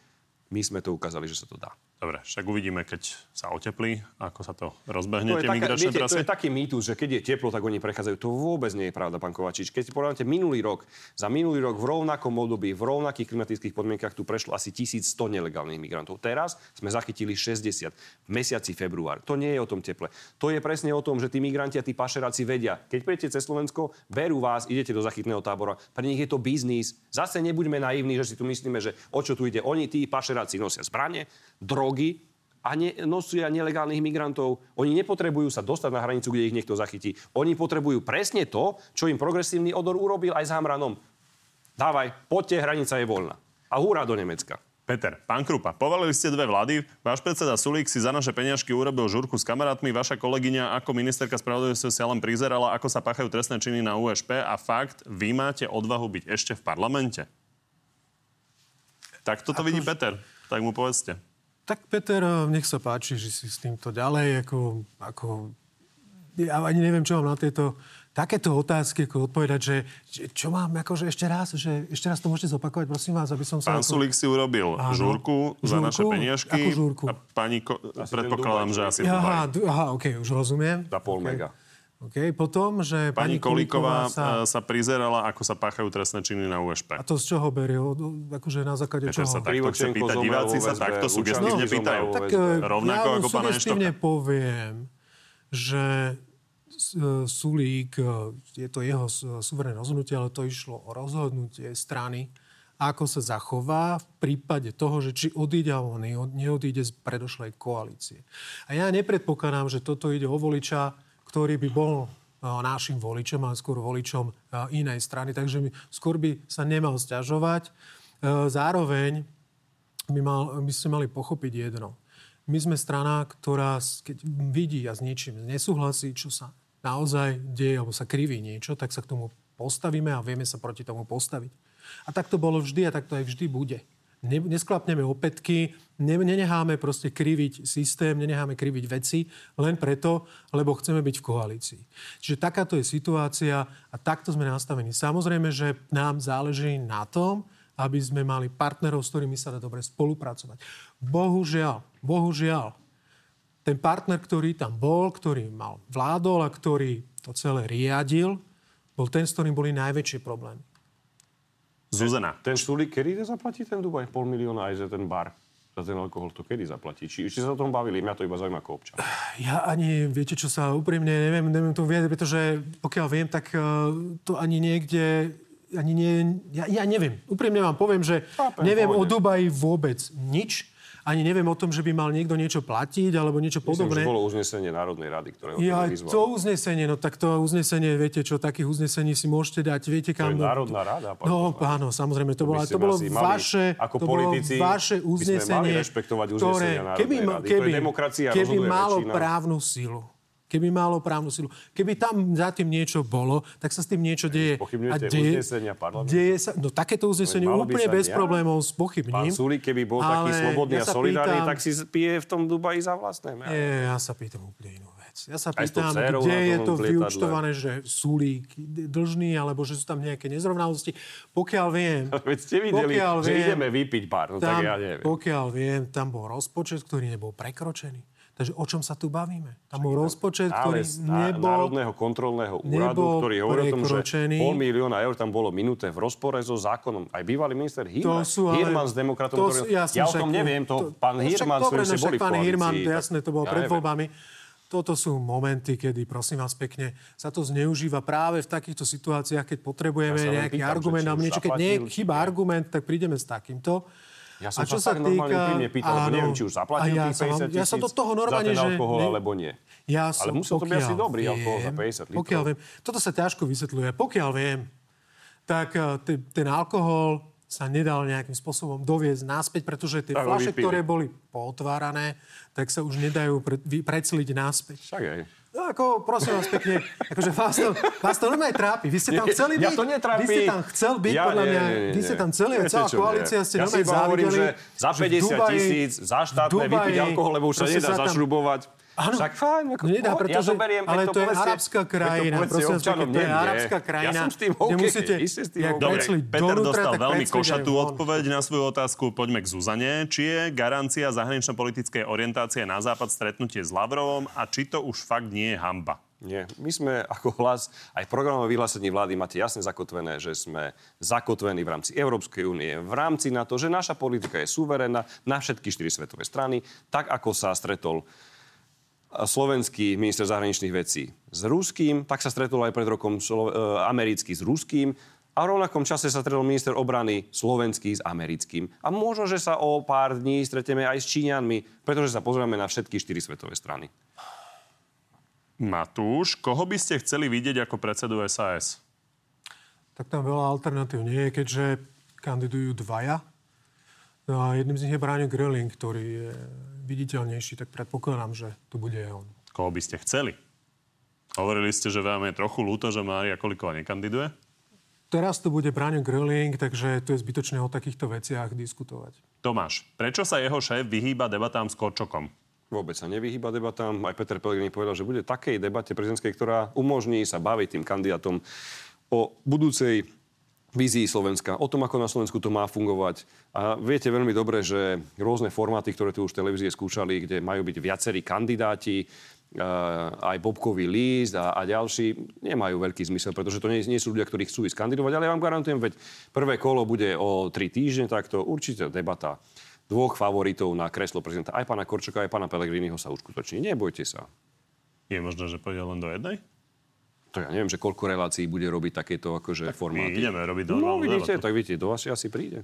my sme to ukázali, že sa to dá. Dobre, však uvidíme, keď sa oteplí, ako sa to rozbehne, tie migračné trasy. To je taký mýtus, že keď je teplo, tak oni prechádzajú. To vôbec nie je pravda, pán Kovačič. Keď si porovnáte minulý rok, za minulý rok v rovnakom období, v rovnakých klimatických podmienkach tu prešlo asi tisícsto nelegálnych migrantov. Teraz sme zachytili šesťdesiat v mesiaci február. To nie je o tom teple. To je presne o tom, že tí migranti a tí pašeráci vedia, keď prídete cez Slovensko, berú vás, idete do zachytného tábora. Pre nich je to biznis. Zase nebuďme naivní, že si tu myslíme, že o čo tu ide. Oni tí pašeráci nosia zbrane, drogy, a ne, nosia nelegálnych migrantov. Oni nepotrebujú sa dostať na hranicu, kde ich niekto zachytí. Oni potrebujú presne to, čo im progresívny Odor urobil aj s Hamranom. Dávaj, poďte, hranica je voľná. A hurá do Nemecka. Peter, pán Krupa, povalili ste dve vlády. Váš predseda Sulík si za naše peniažky urobil žurku s kamarátmi. Vaša kolegyňa ako ministerka spravodlivosti sa len prizerala, ako sa páchajú trestné činy na U S P. A fakt, vy máte odvahu byť ešte v parlamente. Tak toto ako vidí Peter. Tak mu povedzte. Tak, Peter, nech sa páči, že si s týmto ďalej, ako, ako... Ja ani neviem, čo mám na tieto takéto otázky, ako odpovedať, že, že čo mám, akože ešte raz, že ešte raz to môžete zopakovať, prosím vás, aby som sa... Pán ako... Sulík si urobil áno, žúrku za žúrku, naše peniažky. Ako žúrku? A pani, ko... predpokladám, že asi... Aha, d- aha okej, okay, už rozumiem. Za pol okay. mega. OK, potom, že pani, pani Kolíková sa... sa prizerala, ako sa páchajú trestné činy na U S P. A to z čoho berie? Akože na základe Peter čoho? Sa takto chce pýtať. Diváci sa takto sugestívne pýtajú. Tak, rovnako ja ako pána Enštoka. Ja sugestívne poviem, že Sulík, je to jeho suverénne rozhodnutie, ale to išlo o rozhodnutie strany, ako sa zachová v prípade toho, že či odíde alebo neodíde z predošlej koalície. A ja nepredpokladám, že toto ide o voliča, ktorý by bol našim voličom, ale skôr voličom inej strany. Takže skôr by sa nemal sťažovať. Zároveň by, mal, by ste mali pochopiť jedno. My sme strana, ktorá keď vidí a s niečím nesúhlasí, čo sa naozaj deje, alebo sa kriví niečo, tak sa k tomu postavíme a vieme sa proti tomu postaviť. A tak to bolo vždy a tak to aj vždy bude. Nesklapneme opätky, nenecháme proste kriviť systém, nenecháme kriviť veci, len preto, lebo chceme byť v koalícii. Čiže takáto je situácia a takto sme nastavení. Samozrejme, že nám záleží na tom, aby sme mali partnerov, s ktorými sa dá dobre spolupracovať. Bohužiaľ, bohužiaľ, ten partner, ktorý tam bol, ktorý mal vládol a ktorý to celé riadil, bol ten, s ktorým boli najväčšie problémy. Zuzana. Ten Sulík, kedy zaplatí ten Dubaj pol milióna aj za ten bar? Za ten alkohol to kedy zaplatí? Či ste sa o tom bavili? Mňa to iba zaujíma ako občan. Ja ani, viete čo sa úprimne, neviem, neviem tomu viac, pretože pokiaľ viem, tak uh, to ani niekde, ani nie, ja, ja neviem. Úprimne vám poviem, že Chápem, neviem povede. o Dubaji vôbec nič. Ani neviem o tom, že by mal niekto niečo platiť alebo niečo Myslím, podobné. Myslím, že bolo uznesenie Národnej rady, ktoré ho ja, vyzvalo. To uznesenie, no tak to uznesenie, viete čo, takých uznesení si môžete dať, viete kam... To je Národná rada. Pán no pán, áno, samozrejme, to, bola, to bolo vaše, mali, ako to politici, bolo vaše uznesenie, ktoré keby, keby, keby malo väčšina. právnu silu. Keby malo právnu silu. Keby tam za tým niečo bolo, tak sa s tým niečo deje. Spochybňujete uznesenia parlamentu? Deje sa, no takéto uznesenie úplne bez ja, problémov spochybním. Pán Sulík, keby bol taký slobodný ja a solidárny, pýtam, tak si pije v tom Dubaji za vlastné. Ja. Nie, ja sa pýtam úplne inú vec. Ja sa pýtam, kde je to vyúčtované, že Sulík dlžný, alebo že sú tam nejaké nezrovnalosti. Pokiaľ viem... Veď ste videli, že ideme vypiť bar, no tak ja neviem. Pokiaľ viem, tam bol rozpočet, ktorý nebol prekročený. Takže o čom sa tu bavíme? Tam bol rozpočet, ktorý nebol... Národného kontrolného úradu, ktorý hovorí o tom, že pol milióna eur tam bolo minuté v rozpore so zákonom. Aj bývalý minister Hirman, ale... Hirman s demokratom... To ktorý... Ja, ja však, o tom neviem, to, to pán Hirman, s ktorým ste boli v koalícii. Pán Hirman, tak... jasné, to bolo ja pred voľbami. Toto sú momenty, kedy, prosím vás pekne, sa to zneužíva práve v takýchto situáciách, keď potrebujeme ja nejaký pýtam, argument na niečo. Keď nie chýba argument, tak prídeme s takýmto. Ja som a čo sa tak týka... normálne príjemne pýtal, áno, neviem, či už zaplatil ja tých päťdesiat tisíc ja som do toho normálne, za ten alkohol, že... alebo nie. Ja som, ale musel to byť asi dobrý viem, alkohol za päťdesiat litrov. Pokiaľ viem, toto sa ťažko vysvetľuje. Pokiaľ viem, tak t- ten alkohol sa nedal nejakým spôsobom doviezť naspäť, pretože tie fľaše, ktoré boli potvárané, tak sa už nedajú pre- precliť naspäť. Však aj. No ako, prosím vás pekne, akože vás to, vás to normálne trápi. Vy ste tam chceli byť? Ja to netrápi. Vy ste tam chceli byť, ja, podľa nie, mňa. Nie, nie, nie. Vy ste tam celý, ja, celá koalícia ste ja normálne závideli. Ja si za päťdesiat tisíc, za štátne vypiť alkohol, lebo už sa nedá sa tam... zašrubovať. Áno, však fajn, ako, nedá, pretože, ja beriem, ale to, to je arabská krajina. Prosím, občanom, to je arabská krajina. Ja som s tým OK, iste s tým OK. Dobre, Peter dostal veľmi košatú odpoveď na svoju otázku. Poďme k Zuzane. Či je garancia zahranično-politickej orientácie na západ stretnutie s Lavrovom a či to už fakt nie je hanba? Nie. My sme ako hlas, aj v programovom vyhlásení vlády máte jasne zakotvené, že sme zakotvení v rámci Európskej únie, v rámci na to, že naša politika je suverénna na všetky štyri svetové strany, tak ako sa stretol slovenský minister zahraničných vecí s ruským, tak sa stretol aj pred rokom šlo- americký s ruským a v rovnakom čase sa stretol minister obrany slovenský s americkým. A možno, že sa o pár dní stretneme aj s Číňanmi, pretože sa pozrieme na všetky štyri svetové strany. Matúš, koho by ste chceli vidieť ako predsedu es a es? Tak tam veľa alternatív nie je, keďže kandidujú dvaja. No a jedným z nich je Braňo Gröling, ktorý je viditeľnejší, tak predpokladám, že tu bude on. Koho by ste chceli? Hovorili ste, že vám je trochu ľúto, že Mária Kolíková nekandiduje? Teraz tu bude Braňo Gröling, takže tu je zbytočné o takýchto veciach diskutovať. Tomáš, prečo sa jeho šéf vyhýba debatám s Korčokom? Vôbec sa nevyhýba debatám. Aj Peter Pellegrini povedal, že bude takej debate prezidentskej, ktorá umožní sa baviť tým kandidátom o budúcej vízii Slovenska, o tom, ako na Slovensku to má fungovať. A viete veľmi dobre, že rôzne formáty, ktoré tu už televízie skúšali, kde majú byť viacerí kandidáti, aj Bobkový líst a, a ďalší, nemajú veľký zmysel, pretože to nie, nie sú ľudia, ktorí chcú ísť kandidovať. Ale ja vám garantujem, veď prvé kolo bude o tri týždne, tak to určite debata dvoch favoritov na kreslo prezidenta, aj pána Korčoka, aj pána Pellegriniho sa uskutoční. Nebojte sa. Je možno, že pôjde len do jednej? To ja neviem, že koľko relácií bude robiť takéto akože tak formáty. Ideme robiť do no, vidíte, tak vidíte, do vás asi príde.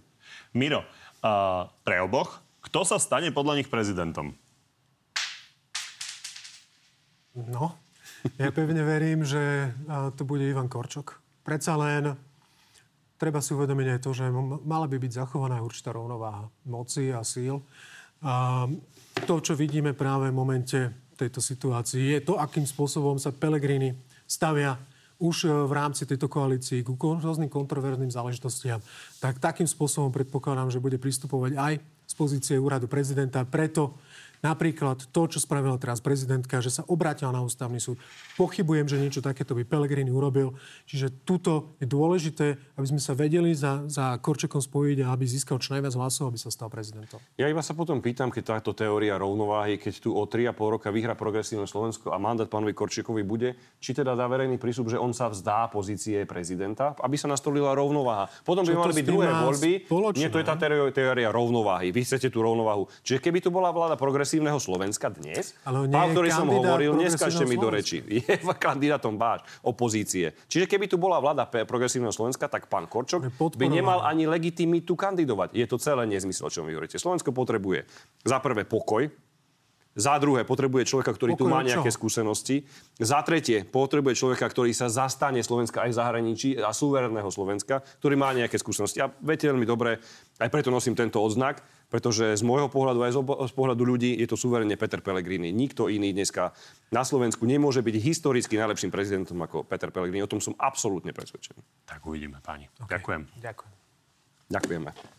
Miro, uh, pre oboch, kto sa stane podľa nich prezidentom? No, ja pevne verím, že uh, to bude Ivan Korčok. Predsa len treba si uvedomiť aj to, že mala by byť zachovaná určitá rovnováha moci a síl. Uh, to, čo vidíme práve v momente tejto situácii, je to, akým spôsobom sa Pellegrini stavia už v rámci tejto koalícii k rôznym kontroverzným záležitostiam. Tak takým spôsobom predpokladám, že bude pristupovať aj z pozície úradu prezidenta. Preto napríklad to, čo spravila teraz prezidentka, že sa obrátila na ústavný súd. Pochybujem, že niečo takéto by Pellegrini urobil. Čiže tuto je dôležité, aby sme sa vedeli za, za Korčekom spojiť a aby získal čo najviac hlasov, aby sa stal prezidentom. Ja iba sa potom pýtam, keď táto teória rovnováhy, keď tu o tri a pol roka vyhrá Progresívne Slovensko a mandát pánovi Korčekovi bude, či teda dá verejný prísľub, že on sa vzdá pozície prezidenta, aby sa nastolila rovnováha. Potom by mali byť druhé voľby. Spoločné. Nie, to je tá teória rovnováhy. Vy chcete tú rovnováhu. Čiže keby tu bola vláda progres progresívneho Slovenska dnes. Pán, ktorý som hovoril, neskážte mi do reči. Je kandidátom váš opozície. Čiže keby tu bola vláda progresívneho Slovenska, tak pán Korčok by nemal ani legitimitu kandidovať. Je to celé nezmysel, o čom vy hovoríte. Slovensko potrebuje za prvé pokoj, za druhé potrebuje človeka, ktorý pokoj, tu má nejaké čo? skúsenosti, za tretie potrebuje človeka, ktorý sa zastane Slovenska aj v zahraničí a suverénneho Slovenska, ktorý má nejaké skúsenosti. A viete veľmi dobre, aj preto nosím tento odznak, pretože z môjho pohľadu aj z, ob- z pohľadu ľudí je to suverenne Peter Pellegrini. Nikto iný dneska na Slovensku nemôže byť historicky najlepším prezidentom ako Peter Pellegrini. O tom som absolútne presvedčený. Tak uvidíme, páni. Okay. Ďakujem. Ďakujem. Ďakujeme.